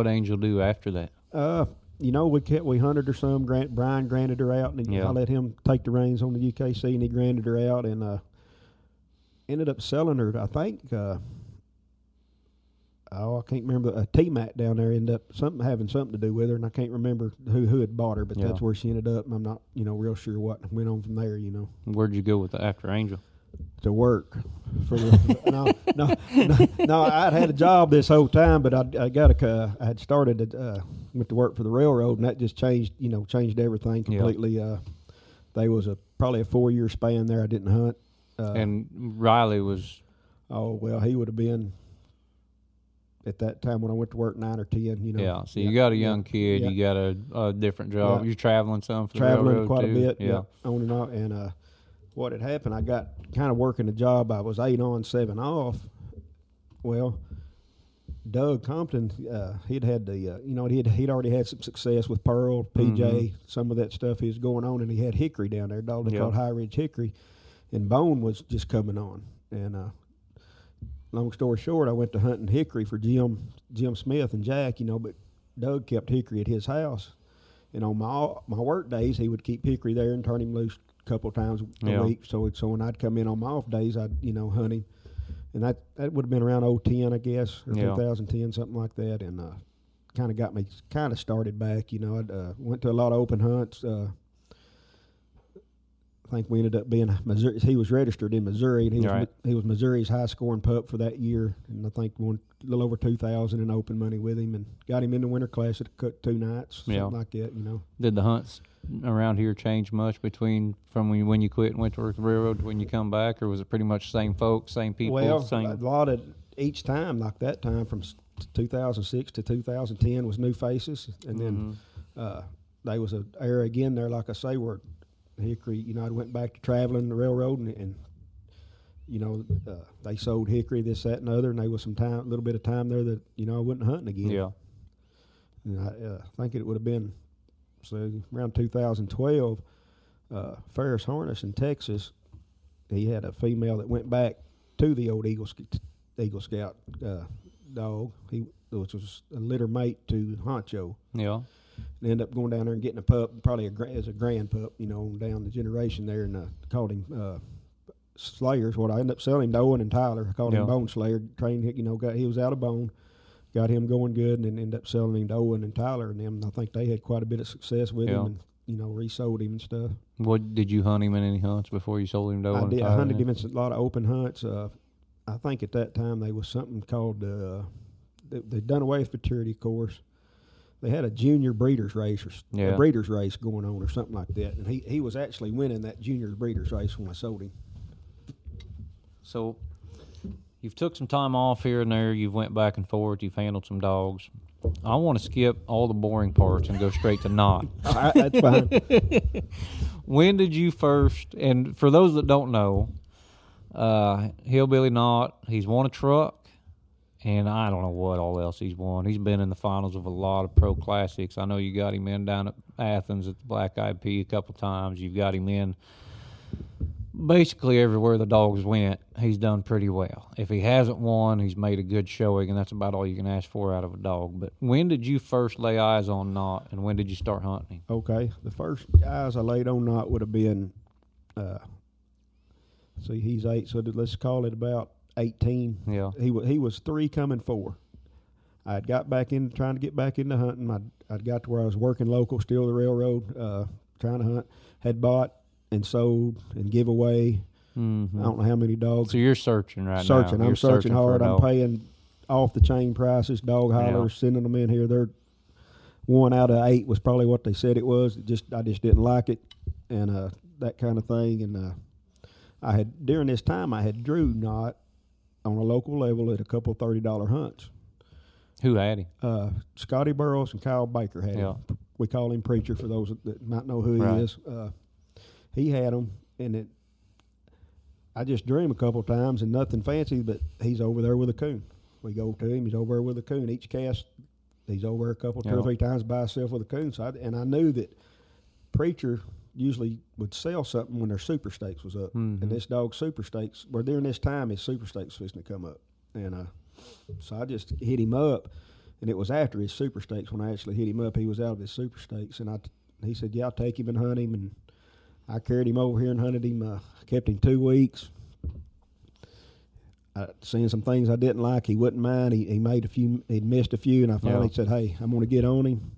Angel do after that? You know, we hunted her some. Brian granted her out, and I let him take the reins on the UKC, and he granted her out and ended up selling her, I think, I can't remember. A T-Mac down there ended up having something to do with her, and I can't remember who had bought her, but that's where she ended up, and I'm not, you know, real sure what went on from there, you know. Where'd you go with the after Angel? To work. No, I'd had a job this whole time, but I had started, went to work for the railroad, and that just changed everything completely. Yeah. There was probably a 4-year span there I didn't hunt. And Riley was? Oh, well, he would have been... at that time when I went to work 9 or 10, you know. Yeah, so you got a young kid, you got a different job. Yeah. You're traveling some for the railroad quite a bit, on and off. And what had happened, I got kind of working a job. I was 8 on, 7 off. Well, Doug Compton, he'd had the, you know, he'd already had some success with Pearl, PJ, some of that stuff he was going on, and he had Hickory down there, a dog called High Ridge Hickory, and Bone was just coming on. And long story short, I went to hunting Hickory for Jim Smith and Jack, you know, but Doug kept Hickory at his house. And on my work days, he would keep Hickory there and turn him loose a couple of times a week. So when I'd come in on my off days, I'd, you know, hunt him. And that would have been around 2010, I guess, or 2010, something like that. And kind of got me kind of started back, you know. I went to a lot of open hunts. I think we ended up being Missouri. He was registered in Missouri, and he was Missouri's high-scoring pup for that year. And I think won a little over 2,000 in open money with him, and got him in the winter class at cook 2 nights, something like that. You know. Did the hunts around here change much between from when you quit and went to work the railroad to when you come back, or was it pretty much same folks, same people? Well, same a lot of each time, like that time from 2006 to 2010 was new faces, and then there was an era again there, like I say, where Hickory, you know, I went back to traveling the railroad, and you know, they sold Hickory, this, that, and the other, and there was some time, a little bit of time there that, you know, I wasn't hunting again. Yeah. And I think it would have been, so around 2012, Ferris Harness in Texas, he had a female that went back to the old Eagle Scout dog, which was a litter mate to Honcho. Yeah. And ended up going down there and getting a pup, probably as a grand pup, you know, down the generation there, and called him Slayer's. What I ended up selling him to Owen and Tyler. I called him Bone Slayer. Trained, you know, he was out of Bone. got him going good, and then ended up selling him to Owen and Tyler and them. And I think they had quite a bit of success with him, and, you know, resold him and stuff. What, did you hunt him in any hunts before you sold him to Owen and Tyler? I hunted him in a lot of open hunts. I think at that time they was something called, they'd done away with Futurity, of course. They had a junior breeders race or a breeders race going on or something like that. And he was actually winning that junior breeders race when I sold him. So you've took some time off here and there. You've went back and forth. You've handled some dogs. I want to skip all the boring parts and go straight to Knott. That's fine. When did you first, and for those that don't know, Hillbilly Knott, he's won a truck. And I don't know what all else he's won. He's been in the finals of a lot of pro classics. I know you got him in down at Athens at the Black Eyed Pea a couple times. You've got him in basically everywhere the dogs went. He's done pretty well. If he hasn't won, he's made a good showing, and that's about all you can ask for out of a dog. But when did you first lay eyes on Knott, and when did you start hunting him? Okay, the first eyes I laid on Knott would have been, see, he's 8, so let's call it about 18. Yeah. He was 3 coming 4. I had got back in, trying to get back into hunting. I'd got to where I was working local, still the railroad, trying to hunt. Had bought and sold and give away. Mm-hmm. I don't know how many dogs. So you're searching right now. I'm searching hard. I'm paying off the chain prices, dog haulers, sending them in here. They're 1 out of 8 was probably what they said it was. I just didn't like it, and that kind of thing. And I had, during this time, I had drew Knott on a local level at a couple $30 hunts. Who had him? Scotty Burroughs and Kyle Baker had him. We call him Preacher for those that might know who he is. He had him, and I just drew him a couple times, and nothing fancy, but he's over there with a coon. We go to him, he's over there with a coon. Each cast, he's over there a couple, 2 or 3 times by himself with a coon. So I knew that Preacher usually would sell something when their super stakes was up. Mm-hmm. And this dog's super stakes, well, during this time, his super stakes was going to come up. And so I just hit him up, and it was after his super stakes when I actually hit him up. He was out of his super stakes, and he said, yeah, I'll take him and hunt him. And I carried him over here and hunted him. I kept him 2 weeks. Seeing some things I didn't like, he wouldn't mind. He made a few, he'd missed a few, and I finally said, hey, I'm going to get on him.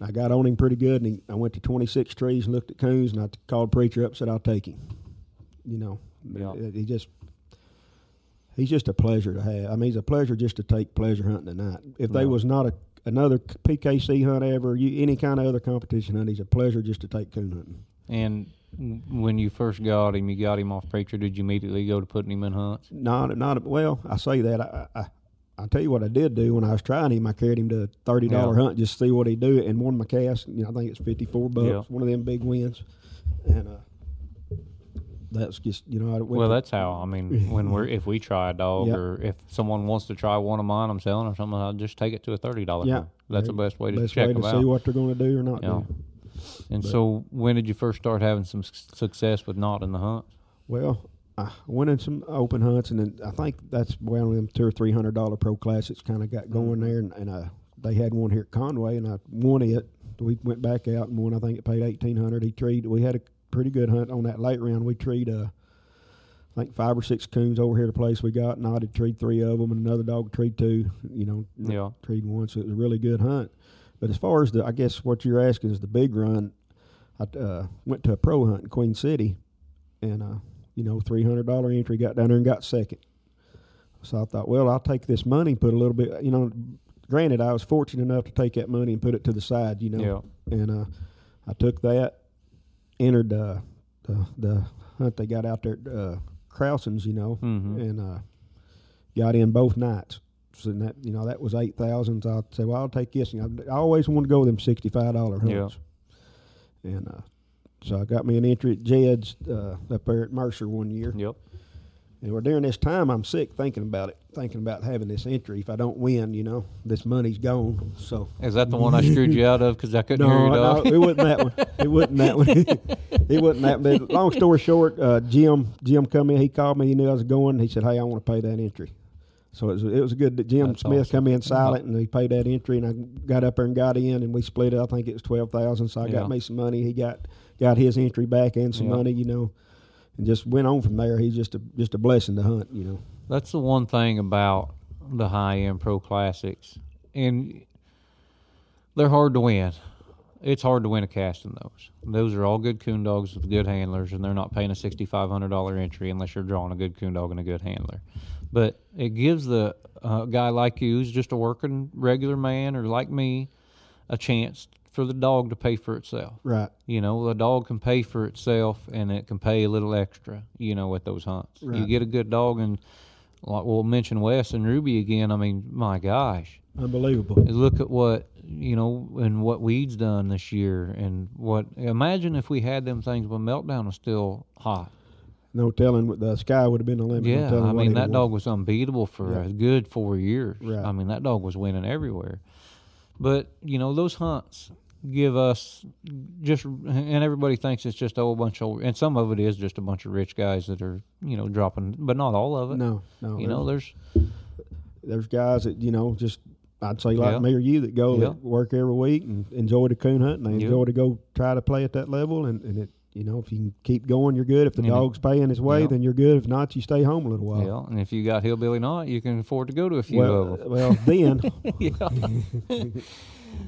I got on him pretty good, and I went to 26 trees and looked at coons, and I called Preacher up and said, I'll take him. You know, he's just a pleasure to have. I mean, he's a pleasure just to take pleasure hunting tonight. If they was not another PKC hunt ever, any kind of other competition hunt, he's a pleasure just to take coon hunting. And when you first got him, you got him off Preacher. Did you immediately go to putting him in hunts? Well, I say that. I'll tell you what I did do when I was trying him. I carried him to a $30 hunt just to see what he'd do, and won my cast. You know, I think it's $54, one of them big wins. And that's just, you know. That's how, I mean, when if we try a dog or if someone wants to try one of mine I'm selling or something, I'll just take it to a $30 hunt. That's the best way to check them out. Best way to see what they're going to do or not do. And so when did you first start having some success with Knott in the hunt? Well, I went in some open hunts, and then I think that's one of them $200 or $300 pro classics kind of got going there, and they had one here at Conway, and I won it. We went back out and won. I think it paid $1,800. We had a pretty good hunt on that late round. We treed, I think 5 or 6 coons over here to place we got, and I did treed 3 of them, and another dog treed 2. You know, treed 1. So it was a really good hunt. But as far as I guess what you're asking is the big run. I went to a pro hunt in Queen City, and you know, $300 entry, got down there and got second. So I thought, well, I'll take this money, put a little bit, you know, granted, I was fortunate enough to take that money and put it to the side, you know. Yeah. And I took that, entered the hunt they got out there at Crowson's, you know, and got in both nights. So that, you know, that was $8,000. I said, well, I'll take this. And I always want to go with them $65 hunts. Yeah. And so I got me an entry at Jed's up there at Mercer one year. Yep. And during this time, I'm sick thinking about having this entry. If I don't win, you know, this money's gone. So is that the one I screwed you out of because I couldn't hear you? No, it wasn't that one. It wasn't that one. Long story short, Jim come in. He called me. He knew I was going. He said, hey, I want to pay that entry. So it was good that Jim Smith come in silent, and he paid that entry, and I got up there and got in, and we split it. I think it was $12,000, so I got me some money. He got his entry back and some money, you know, and just went on from there. He's just a blessing to hunt, you know. That's the one thing about the high-end pro classics. And they're hard to win. It's hard to win a cast in those. Those are all good coon dogs with good handlers, and they're not paying a $6,500 entry unless you're drawing a good coon dog and a good handler. But it gives the guy like you who's just a working regular man or like me a chance for the dog to pay for itself. Right. You know, the dog can pay for itself, and it can pay a little extra, you know, at those hunts. Right. You get a good dog, and like we'll mention Wes and Ruby again. I mean, my gosh. Unbelievable. Look at what, you know, and what weed's done this year. And what, imagine if we had them things when Meltdown was still hot. No telling what the sky would have been the limit. Yeah, no, I mean, that dog was unbeatable for a good 4 years. Right. I mean, that dog was winning everywhere. But, you know, those hunts give us just, and everybody thinks it's just a whole bunch of, and some of it is just a bunch of rich guys that are, you know, dropping, but not all of it. No. You know, there's guys that, you know, just, I'd say like me or you that go that work every week and enjoy the coon hunt, and they enjoy to go try to play at that level, and it, you know, if you can keep going, you're good. If the dog's paying his way, then you're good. If not, you stay home a little while. Yeah, and if you got hillbilly knot, you can afford to go to a few of them. Well, then.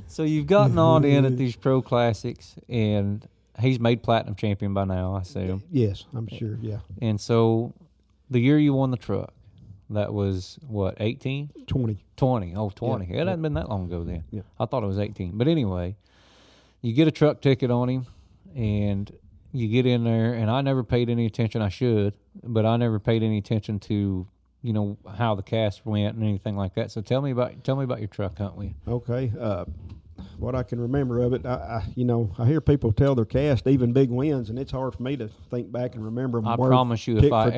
So you've got Nod in at these pro classics, and he's made platinum champion by now, I assume. Yes, I'm sure, yeah. And so the year you won the truck, that was, what, 18? 20. Oh, 20. Yeah, it hadn't been that long ago then. Yeah. I thought it was 18. But anyway, you get a truck ticket on him, and you get in there, and I never paid any attention. I should, but I never paid any attention to, you know, how the cast went and anything like that. So tell me about your truck hunt, will you? Okay. What I can remember of it, I you know, I hear people tell their cast even big wins, and it's hard for me to think back and remember them. I promise you, if I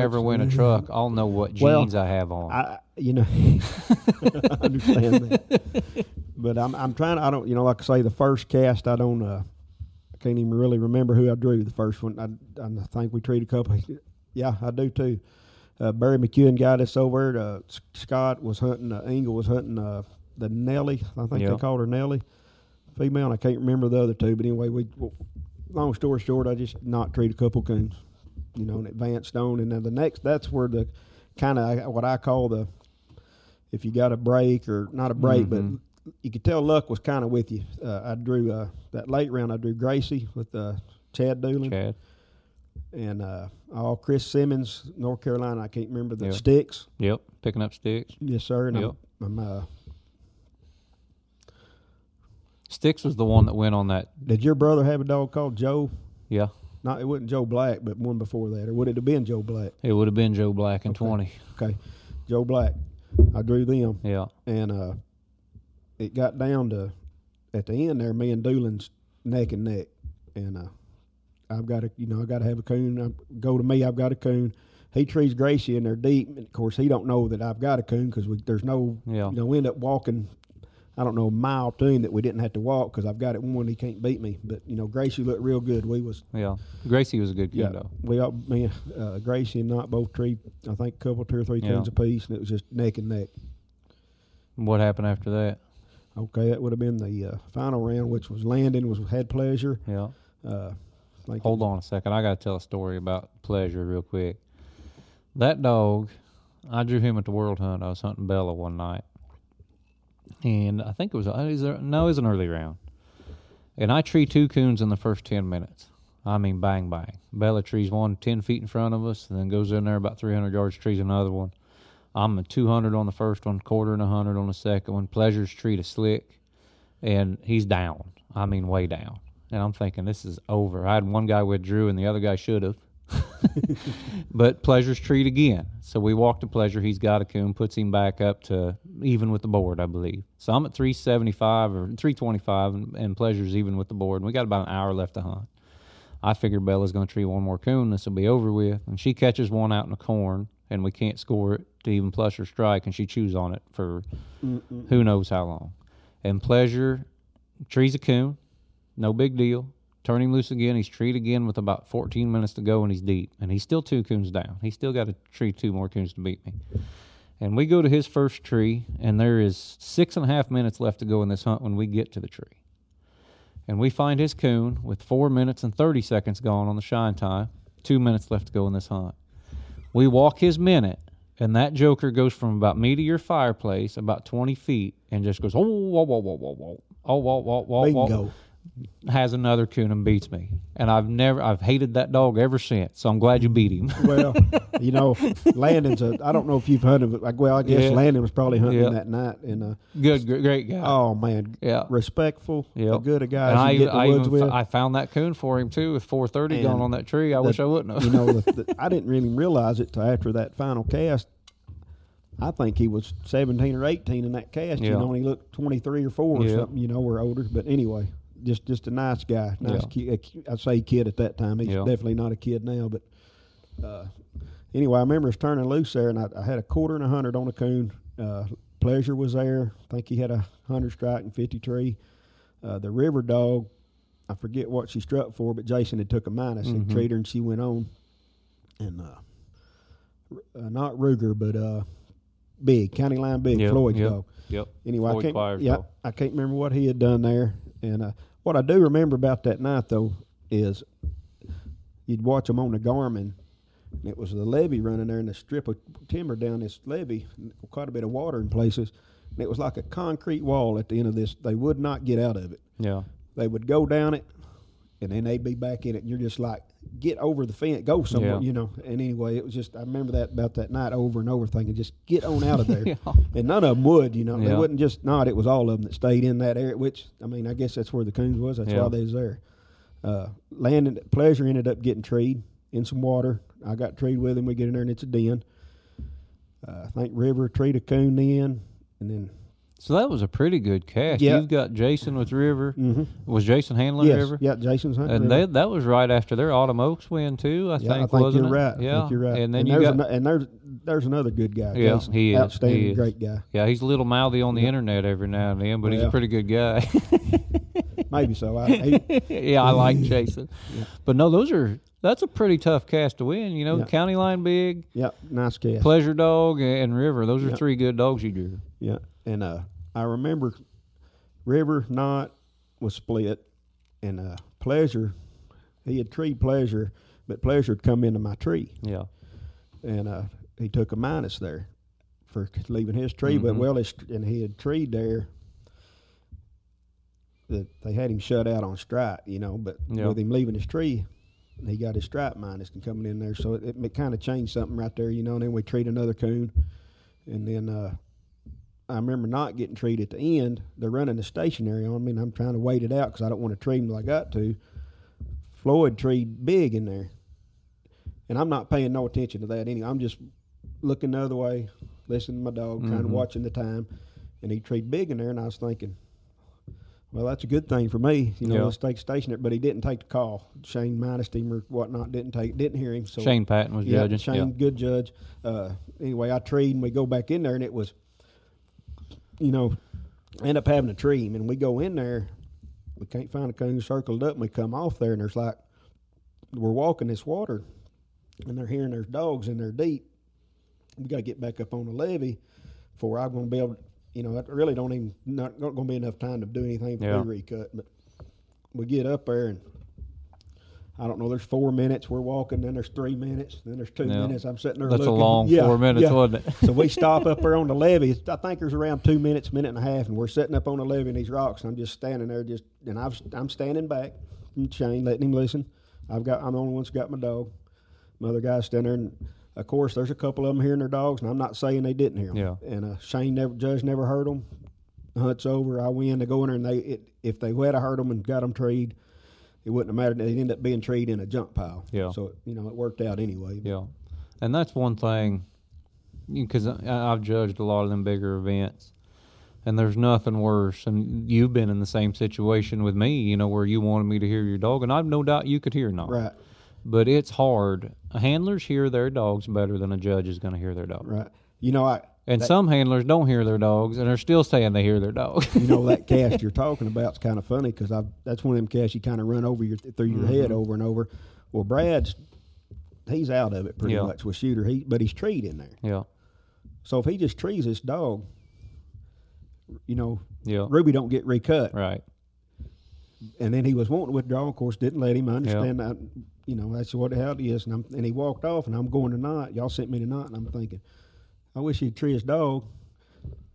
ever win a truck, I'll know what jeans I have on. I understand that, but I'm trying. I don't, you know, like I say, the first cast I don't. I can't even really remember who I drew the first one. I think we treated a couple. Yeah, I do too. Barry McEwen got us over. Scott was hunting. Engel was hunting the Nellie. I think they called her Nellie, female. And I can't remember the other two. But anyway, long story short, I just not treated a couple coons, you know, and advanced on. And then the next, that's where the kind of what I call the, if you got a break or not a break, but you could tell luck was kind of with you. I drew that late round. I drew Gracie with Chad Doolin. Chad. And all Chris Simmons, North Carolina. I can't remember the sticks. Yep, picking up sticks. Yes, sir. And I'm Sticks was the one that went on that. Did your brother have a dog called Joe? Yeah. No, it wasn't Joe Black, but one before that. Or would it have been Joe Black? It would have been Joe Black in 20. Okay, Joe Black. I drew them. Yeah. And it got down to, at the end there, me and Doolin's neck and neck. And I've got to, you know, I got to have a coon. I've got a coon. He trees Gracie in there deep, and of course he don't know that I've got a coon because there's no, you know, we end up walking. I don't know a mile to him that we didn't have to walk because I've got it one. He can't beat me, but you know Gracie looked real good. We was Gracie was a good coon though. We all, me, Gracie and Knott both treed I think two or three coons apiece, and it was just neck and neck. What happened after that? Okay, that would have been the final round, which was Landon had Pleasure. Yeah. Hold on a second. I got to tell a story about Pleasure real quick. That dog, I drew him at the World Hunt. I was hunting Bella one night. And I think it was, it was an early round. And I tree two coons in the first 10 minutes. I mean, bang, bang. Bella trees one 10 feet in front of us and then goes in there about 300 yards, trees another one. I'm a 200 on the first one, quarter and 100 on the second one. Pleasure's treat a slick. And he's down. I mean, way down. And I'm thinking, this is over. I had one guy withdrew, and the other guy should have. But Pleasure's treat again. So we walk to Pleasure. He's got a coon, puts him back up to even with the board, I believe. So I'm at 375 or 325, and Pleasure's even with the board. And we got about an hour left to hunt. I figure Bella's going to tree one more coon. This will be over with. And she catches one out in the corn, and we can't score it to even plus or strike, and she chews on it for who knows how long. And Pleasure trees a coon. No big deal. Turn him loose again. He's treed again with about 14 minutes to go, and he's deep. And he's still two coons down. He's still got to tree two more coons to beat me. And we go to his first tree, and there is 6.5 minutes left to go in this hunt when we get to the tree. And we find his coon with 4 minutes and 30 seconds gone on the shine time, 2 minutes left to go in this hunt. We walk his minute, And that joker goes from about me to your fireplace, about 20 feet, and just goes, oh, whoa, whoa, whoa, whoa, whoa. Oh, whoa, whoa, whoa, whoa. Bingo. Has another coon and beats me. And I've hated that dog ever since. So I'm glad you beat him. Well, you know, I don't know if you've hunted, but I guess Landon was probably hunting that night. And great guy. Oh man, respectful, good a guy. And I found that coon for him too with 4:30 going on that tree. I wish I wouldn't have. You know, I didn't really realize it till after that final cast. I think he was 17 or 18 in that cast. You know, and he looked 23 or 4 or something. You know, or older. But anyway. Just a nice guy, kid. I say kid at that time. He's definitely not a kid now. But anyway, I remember us turning loose there, and I had $25 on a coon. Pleasure was there. I think he had 100 strike and 53. The river dog, I forget what she struck for, but Jason had took a minus and treated her, and she went on. And not Ruger, but Big, County Line Big, Floyd's dog. Yep. Anyway, I can't remember what he had done there. And what I do remember about that night, though, is you'd watch them on the Garmin, and it was the levee running there and the strip of timber down this levee, quite a bit of water in places, and it was like a concrete wall at the end of this. They would not get out of it. Yeah. They would go down it, and then they'd be back in it, and you're just like, get over the fence, go somewhere, you know. And anyway, it was just, I remember that about that night over and over thinking, just get on out of there. And none of them would, you know. They wouldn't just nod. It was all of them that stayed in that area, which, I mean, I guess that's where the coons was. That's why they was there. Landon, Pleasure ended up getting treed in some water. I got treed with him. We get in there, and it's a den. I think River treed a coon then, and then. So that was a pretty good cast. Yeah. You've got Jason with River. Mm-hmm. Was Jason handling River? Yeah, Jason's handling River. And that was right after their Autumn Oaks win, too, I think, wasn't it? Right. Yeah, I think you're right. And then there's another good guy. Yeah, Jason. He is. Outstanding, he is. Great guy. Yeah, he's a little mouthy on the internet every now and then, but he's a pretty good guy. Maybe so. I like Jason. But no, that's a pretty tough cast to win, you know. Yep. County Line Big. Yeah, nice cast. Pleasure Dog and River. Those are three good dogs you drew. Yeah. And I remember River Knot was split, and Pleasure, he had treed Pleasure, but Pleasure had come into my tree. Yeah. And he took a minus there for leaving his tree. Mm-hmm. But, and he had treed there. They had him shut out on stripe, you know, but with him leaving his tree, he got his stripe minus and coming in there. So it kind of changed something right there, you know, and then we treat another coon. And then I remember not getting treated at the end. They're running the stationary on me, and I'm trying to wait it out because I don't want to treat them till I got to. Floyd treed Big in there, and I'm not paying no attention to that anyway. I'm just looking the other way, listening to my dog, kind of watching the time, and he treed Big in there, and I was thinking, well, that's a good thing for me, you know. Let's take stationary, but he didn't take the call. Shane minused him or whatnot. Didn't hear him. So Shane Patton was judging. Shane, good judge. Anyway, I treed, and we go back in there, and it was. You know, end up having a tree, and we go in there, we can't find a coon, circled up, and we come off there, and there's like, we're walking this water, and they're hearing there's dogs in there deep. We got to get back up on the levee before I'm going to be able to, you know, I really not going to be enough time to do anything for the recut, but we get up there, and I don't know, there's 4 minutes we're walking, then there's 3 minutes, then there's 2 minutes. I'm sitting there looking. That's a long 4 minutes, wasn't it? So we stop up there on the levee. I think there's around 2 minutes, minute and a half, and we're sitting up on the levee in these rocks, and I'm just standing there, and I'm standing back from Shane, letting him listen. I'm the only one that's got my dog. My other guy's standing there, and, of course, there's a couple of them hearing their dogs, and I'm not saying they didn't hear them. Yeah. And Judge never heard them. The hunt's over. I win. They go in there, and if they had heard them and got them treed, it wouldn't have mattered. They'd end up being treed in a junk pile. Yeah. So, you know, it worked out anyway. Yeah. And that's one thing, because I've judged a lot of them bigger events, and there's nothing worse. And you've been in the same situation with me, you know, where you wanted me to hear your dog, and I've no doubt you could hear not. Right. But it's hard. Handlers hear their dogs better than a judge is going to hear their dog. Right. You know, some handlers don't hear their dogs, and they're still saying they hear their dog. You know, that cast you're talking about is kind of funny because that's one of them casts you kind of run over through your head over and over. Well, Brad's, he's out of it pretty much with Shooter, but he's treed in there. Yeah. So if he just trees his dog, you know, Ruby don't get recut. Right. And then he was wanting to withdraw, of course, didn't let him. I understand that, you know, that's what the hell it is. And he walked off, and I'm going tonight. Y'all sent me tonight, and I'm thinking, I wish he'd tree his dog.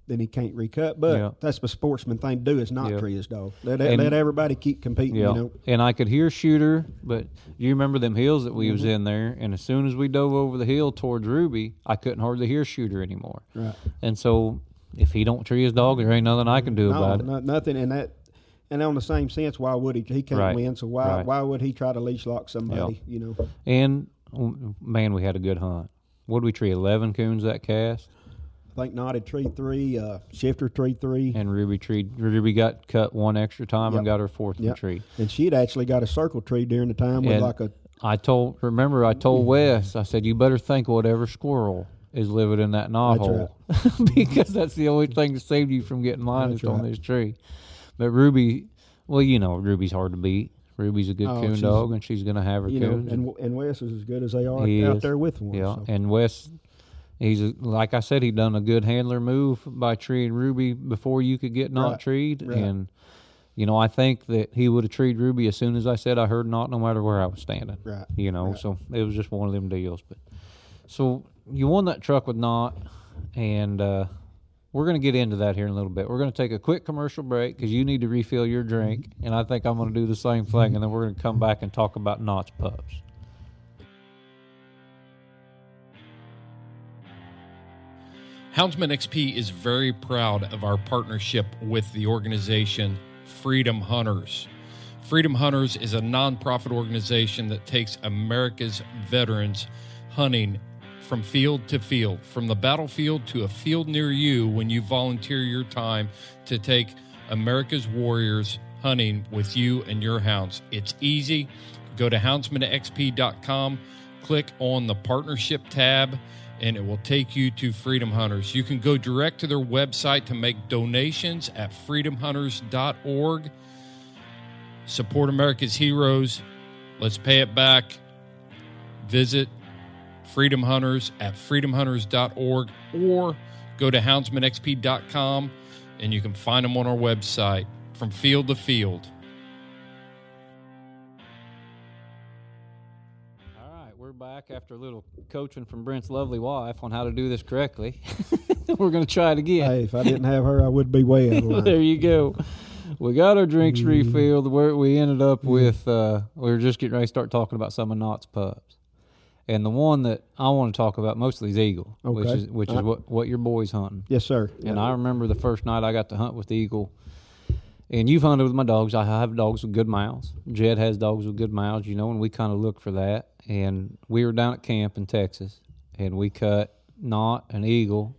Then he can't recut. But that's the sportsman thing to do, is not tree his dog. Let everybody keep competing. You know. And I could hear Shooter, but you remember them hills that we was in there, and as soon as we dove over the hill towards Ruby, I couldn't hardly hear Shooter anymore. Right. And so if he don't tree his dog, there ain't nothing I can do about it. No, nothing. And that, and on the same sense, why would he? He can't win, so why would he try to leash lock somebody, you know? And, man, we had a good hunt. What did we tree, 11 coons that cast? I think Knotted treed 3, Shifter treed 3. And Ruby got cut one extra time and got her fourth tree. And she'd actually got a circle tree during the time with like a... I told Wes, I said, you better think whatever squirrel is living in that knot hole. Right. Because that's the only thing that saved you from getting minus on this tree. But Ruby, well, you know, Ruby's hard to beat. Ruby's a good coon dog, and she's going to have her coons. And Wes is as good as they are out there with one. Yeah, so. And Wes... He's like I said, he done a good handler move by treeing Ruby before you could get not treed, and you know I think that he would have treed Ruby as soon as I said I heard not, no matter where I was standing. Right. You know, so it was just one of them deals. But so you won that truck with not, and we're gonna get into that here in a little bit. We're gonna take a quick commercial break because you need to refill your drink, and I think I'm gonna do the same thing, and then we're gonna come back and talk about Knott's pups. Houndsman XP is very proud of our partnership with the organization Freedom Hunters. Freedom Hunters is a nonprofit organization that takes America's veterans hunting from field to field, from the battlefield to a field near you when you volunteer your time to take America's warriors hunting with you and your hounds. It's easy. Go to houndsmanxp.com, click on the partnership tab, and it will take you to Freedom Hunters. You can go direct to their website to make donations at freedomhunters.org. Support America's heroes. Let's pay it back. Visit Freedom Hunters at freedomhunters.org or go to houndsmanxp.com and you can find them on our website from field to field. After a little coaching from Brent's lovely wife on how to do this correctly, we're going to try it again. Hey, if I didn't have her, I would be way out of line. There you go. We got our drinks refilled. Where we ended up with, we were just getting ready to start talking about some of Knott's pups. And the one that I want to talk about mostly is Eagle, which is what your boy's hunting. Yes, sir. And I remember the first night I got to hunt with the Eagle. And you've hunted with my dogs. I have dogs with good mouths. Jed has dogs with good mouths, you know, and we kind of look for that. And we were down at camp in Texas, and we cut Knott and Eagle.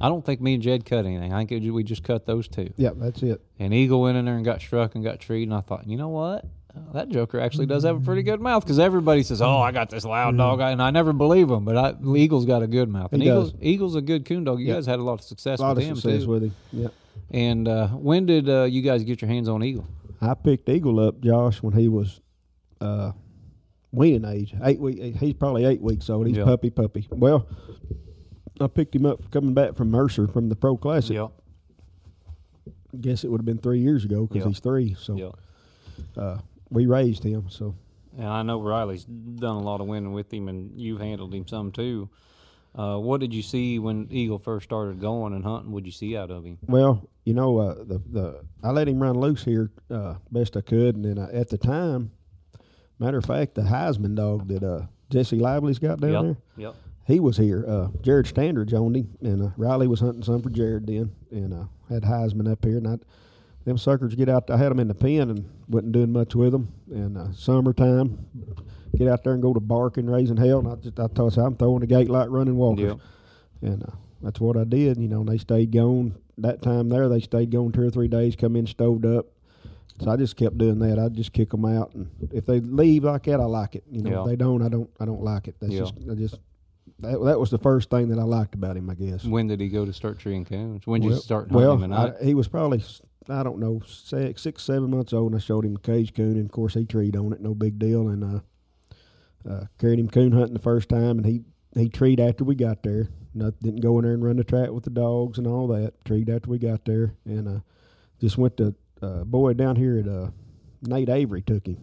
I don't think me and Jed cut anything. I think we just cut those two. Yeah, that's it. And Eagle went in there and got struck and got treed, and I thought, you know what? That joker actually does have a pretty good mouth, because everybody says, oh, I got this loud dog, and I never believe them, but Eagle's got a good mouth. And Eagle's a good coon dog. You guys had a lot of success with him, too. A lot of success with him, And when did you guys get your hands on Eagle? I picked Eagle up, Josh, when he was weaning age. 8 weeks. He's probably 8 weeks old. He's puppy. Well, I picked him up coming back from Mercer from the Pro Classic. Yeah. I guess it would have been 3 years ago because he's 3. So we raised him. So. And I know Riley's done a lot of winning with him, and you've handled him some too. What did you see when Eagle first started going and hunting? What did you see out of him? Well, you know, I let him run loose here best I could, and then at the time, matter of fact, the Heisman dog that Jesse Lively's got down there, he was here. Jared Standridge owned him, and Riley was hunting some for Jared then, and had Heisman up here, and them suckers get out. I had them in the pen and wasn't doing much with them, and summertime. Get out there and go to barking, raising hell. And I'm throwing the gate light, running walkers. Yep. And that's what I did. You know, and they stayed gone. That time there, they stayed gone 2 or 3 days, come in stoved up. So I just kept doing that. I'd just kick them out. And if they leave like that, I like it. You know, if they don't, I don't like it. That's that was the first thing that I liked about him, I guess. When did he go to start treeing coons? When did you start hunting him? And he was probably, I don't know, 6, 7 months old, and I showed him a cage coon. And, of course, he treed on it, no big deal. And carried him coon hunting the first time, and he treed after we got there. Didn't go in there and run the track with the dogs and all that. Treed after we got there, and just went to boy down here at Nate Avery took him,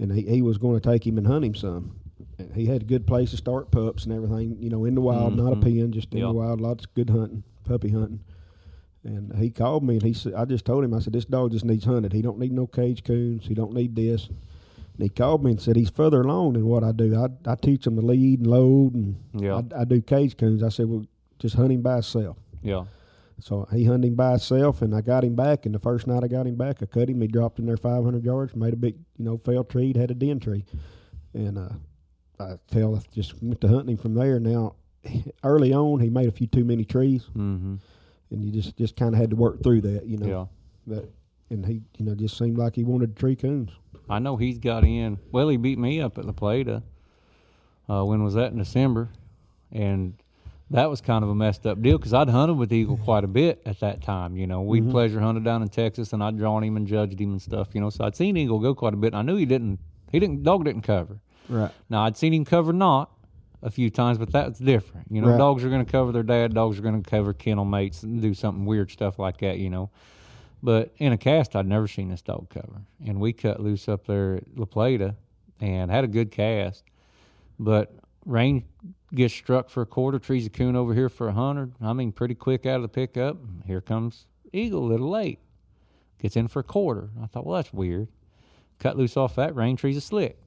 and he was going to take him and hunt him some. he had a good place to start pups and everything, you know, in the wild, not a pen, just in the wild. Lots of good hunting, puppy hunting. And he called me, and he said, I just told him, I said, this dog just needs hunted. He don't need no cage coons. He don't need this. And he called me and said, he's further along than what I do. I teach him to lead and load, and I do cage coons. I said, well, just hunt him by himself. Yeah. So he hunted him by himself, and I got him back. And the first night I got him back, I cut him. He dropped in there 500 yards, made a big, you know, fell tree. Had a den tree. And I just went to hunting him from there. Now, early on, he made a few too many trees. Mm-hmm. And you just kind of had to work through that, you know. Yeah. And he, you know, just seemed like he wanted tree coons. I know he's got in. Well, he beat me up at La Plata. When was that? In December. And that was kind of a messed up deal because I'd hunted with Eagle quite a bit at that time, you know. We'd pleasure hunted down in Texas, and I'd drawn him and judged him and stuff, you know. So I'd seen Eagle go quite a bit, and I knew dog didn't cover. Right. Now, I'd seen him cover not a few times, but that's different. You know, right. Dogs are going to cover their dad. Dogs are going to cover kennel mates and do something weird stuff like that, you know. But in a cast, I'd never seen this dog cover. And we cut loose up there at La Plata and had a good cast. But rain gets struck for a quarter, trees a coon over here for 100. I mean, pretty quick out of the pickup. Here comes Eagle a little late. Gets in for a quarter. I thought, well, that's weird. Cut loose off that, rain trees a slick.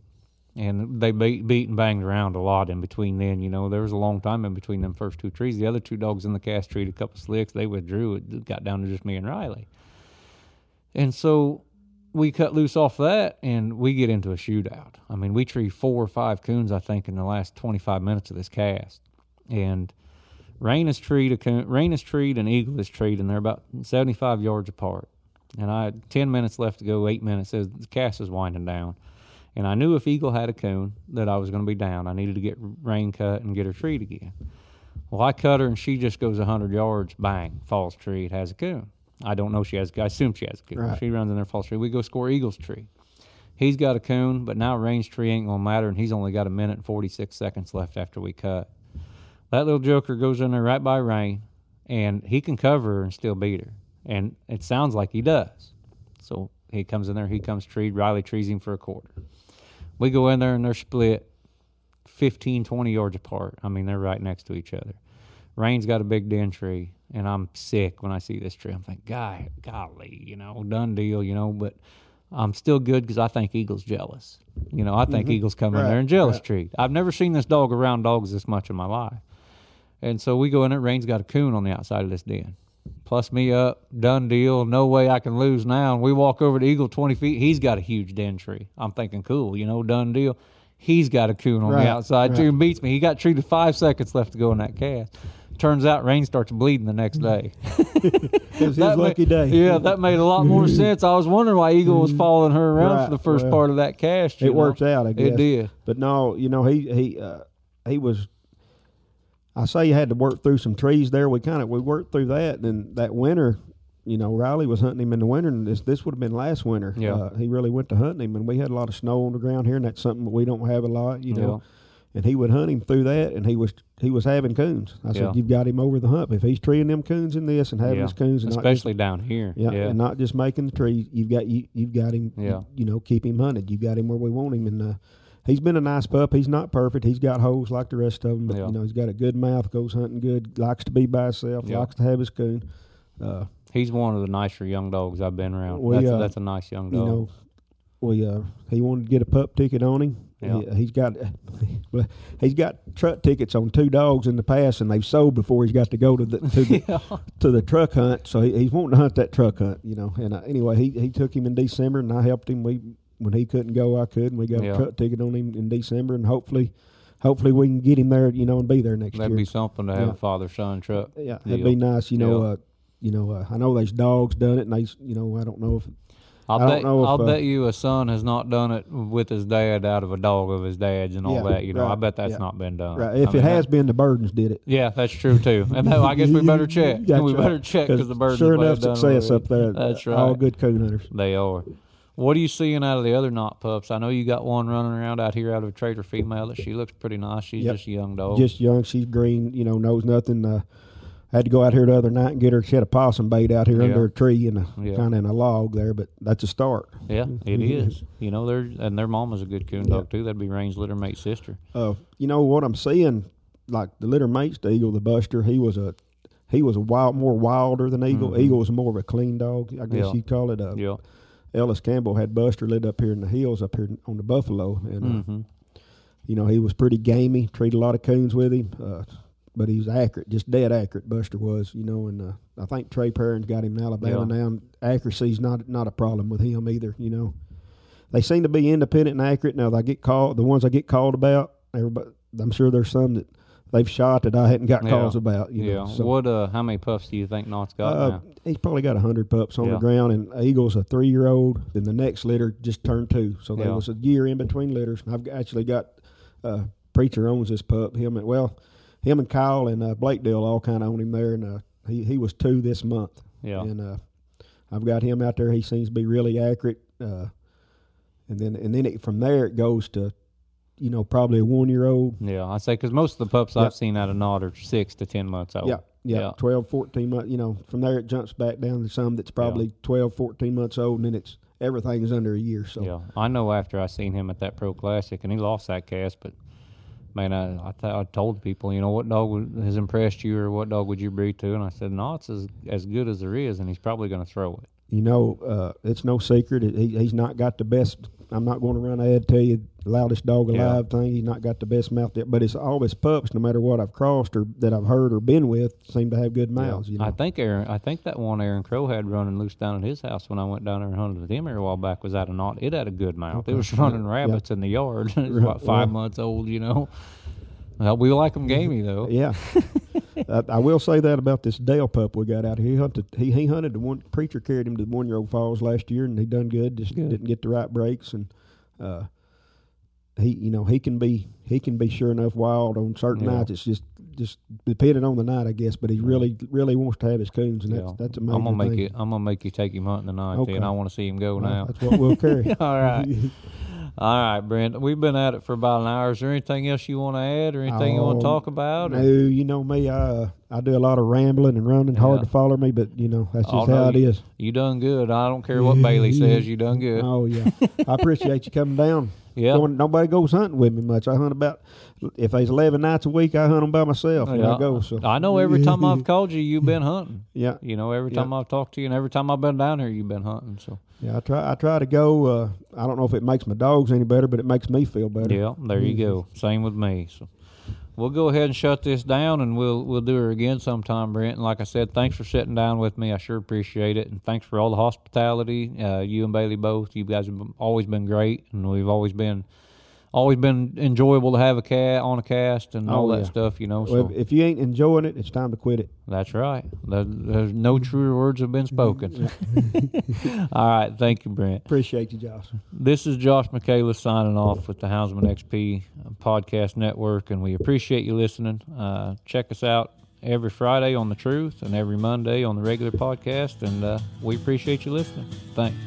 And they beat and banged around a lot in between then, you know. There was a long time in between them first two trees. The other two dogs in the cast treed a couple slicks. They withdrew. It got down to just me and Riley. And so we cut loose off that, and we get into a shootout. I mean, we tree 4 or 5 coons, I think, in the last 25 minutes of this cast. And Rain is treed and Eagle is treed, and they're about 75 yards apart. And I had 10 minutes left to go, 8 minutes. As the cast is winding down. And I knew if Eagle had a coon that I was going to be down. I needed to get Rain cut and get her treed again. Well, I cut her, and she just goes 100 yards, bang, falls treed, has a coon. I don't know I assume she has a coon. Right. She runs in there, falls treed. We go score Eagle's tree. He's got a coon, but now Rain's tree ain't going to matter, and he's only got 1 minute and 46 seconds left after we cut. That little joker goes in there right by Rain, and he can cover her and still beat her. And it sounds like he does. So he comes in there, he comes treed, Riley trees him for a quarter. We go in there, and they're split 15, 20 yards apart. I mean, they're right next to each other. Rain's got a big den tree, and I'm sick when I see this tree. I'm like, golly, you know, done deal, you know. But I'm still good because I think Eagle's jealous. You know, I think Eagle's come in there and jealous treed. I've never seen this dog around dogs this much in my life. And so we go in there. Rain's got a coon on the outside of this den. Plus me up, done deal, no way I can lose now. And we walk over to Eagle 20 feet. He's got a huge den tree. I'm thinking, cool, you know, done deal. He's got a coon on the outside too and beats me. He got treated 5 seconds left to go in that cast. Turns out Rain starts bleeding the next day. It was his lucky day. Yeah, that made a lot more sense. I was wondering why Eagle was following her around for the first part of that cast. It worked out, I guess. It did. But no, you know, he was – I say you had to work through some trees there. We worked through that, and then that winter, you know, Riley was hunting him in the winter, and this would have been last winter. Yeah. He really went to hunting him, and we had a lot of snow on the ground here, and that's something that we don't have a lot, you know. And he would hunt him through that, and he was having coons. I said, you've got him over the hump. If he's treeing them coons in this and having his coons, and especially down here, and not just making the trees, you've got him. Yeah. You know, keep him hunted. You've got him where we want him, and. He's been a nice pup. He's not perfect. He's got holes like the rest of them, but you know, he's got a good mouth, goes hunting good, likes to be by himself, likes to have his coon. He's one of the nicer young dogs I've been around. That's a nice young dog. You know, he wanted to get a pup ticket on him. Yeah. He's got truck tickets on 2 dogs in the past, and they've sold before he's got to go to the truck hunt. So he's wanting to hunt that truck hunt, you know. And anyway, he took him in December, and I helped him. When he couldn't go, I could, and we got a truck ticket on him in December, and hopefully we can get him there, you know, and be there next year. That'd be something to have a father-son truck. Yeah, that'd be nice, you know. I know there's dogs done it, and they, you know, I don't know if. I'll bet you a son has not done it with his dad out of a dog of his dad's and all that. You know, I bet that's not been done. Right. If it has been, the Burdens did it. Yeah, that's true too. And I guess we better check. We better check because the Burdens. Sure enough, success up there. That's right. All good coon hunters. They are. What are you seeing out of the other knot pups? I know you got one running around out here out of a traitor female. She looks pretty nice. She's just a young dog. Just young. She's green, you know, knows nothing. I had to go out here the other night and get her. She had a possum bait out here under a tree and kind of in a log there, but that's a start. Yeah, it is. You know, and their mama's a good coon dog, too. That'd be Rain's litter mate's sister. You know, what I'm seeing, like the litter mate's the Eagle, the Buster, he was a wilder than Eagle. Mm-hmm. Eagle was more of a clean dog, I guess you'd call it. Ellis Campbell had Buster lit up here in the hills up here on the Buffalo. And, you know, he was pretty gamey, treated a lot of coons with him. But he was accurate, just dead accurate, Buster was, you know. And I think Trey Perrin's got him in Alabama now. And accuracy's not a problem with him either, you know. They seem to be independent and accurate. Now, they get called, the ones I get called about, everybody, I'm sure there's some that they've shot that I hadn't got calls about, you know. So, how many pups do you think Knott's got now? He's probably got 100 pups on the ground, and Eagle's a 3-year-old. Then the next litter just turned 2. So there was a year in between litters. I've actually got Preacher owns this pup. Him and Kyle and Blake Dale all kind of on him there, and he was 2 this month. Yeah. And I've got him out there. He seems to be really accurate. And then from there it goes to, you know, probably a 1-year-old. Yeah, I say because most of the pups I've seen out of Knott are 6 to 10 months old. 12, 14 months. You know, from there it jumps back down to some that's probably 12, 14 months old, and then it's everything is under a year. So I know after I seen him at that Pro Classic, and he lost that cast, but. Man, I told people, you know, what dog has impressed you or what dog would you breed to? And I said, Knott's as good as there is, and he's probably going to throw it. You know, it's no secret. He's not got the best. I'm not going to run an ad to you, loudest dog alive thing. He's not got the best mouth there. But it's all his pups, no matter what I've crossed or that I've heard or been with, seem to have good mouths. Yeah. You know? I think that one Aaron Crow had running loose down at his house when I went down there and hunted with him a while back was out of Knott. It had a good mouth. Okay. It was running rabbits in the yard. It was about 5 months old, you know. Well, we like them gamey, though. Yeah. I will say that about this Dale pup we got out here. He hunted the one. Preacher carried him to the 1-year-old falls last year, and he done good. Just didn't get the right breaks, and he can be sure enough wild on certain nights. It's just depending on the night, I guess. But he really wants to have his coons, and that's amazing. I'm gonna make you take him hunting tonight, and I want to see him go now. That's what we'll carry. All right. All right, Brent, we've been at it for about an hour. Is there anything else you want to add or anything you want to talk about? No, you know me, I do a lot of rambling and running. Hard to follow me, but, you know, that's just how it is. You done good. I don't care what Bailey says. You done good. Oh, yeah. I appreciate you coming down. Yeah. Nobody goes hunting with me much. I hunt about, if there's 11 nights a week, I hunt them by myself. Yeah. I go. So I know every time I've called you, you've been hunting. Yeah. You know, every time I've talked to you and every time I've been down here, you've been hunting. So. Yeah, I try to go. I don't know if it makes my dogs any better, but it makes me feel better. Yeah, there you go. Same with me. So we'll go ahead and shut this down, and we'll do her again sometime, Brent. And like I said, thanks for sitting down with me. I sure appreciate it, and thanks for all the hospitality. You and Bailey both. You guys have always been great, and we've always been enjoyable to have a cat on a cast and all that stuff, you know. So well, if you ain't enjoying it, it's time to quit it. That's right. There's no truer words have been spoken. All right. Thank you, Brent. Appreciate you, Josh. This is Josh Michaelis signing off with the Houndsman XP Podcast Network, and we appreciate you listening. Check us out every Friday on The Truth and every Monday on the regular podcast, and we appreciate you listening. Thanks.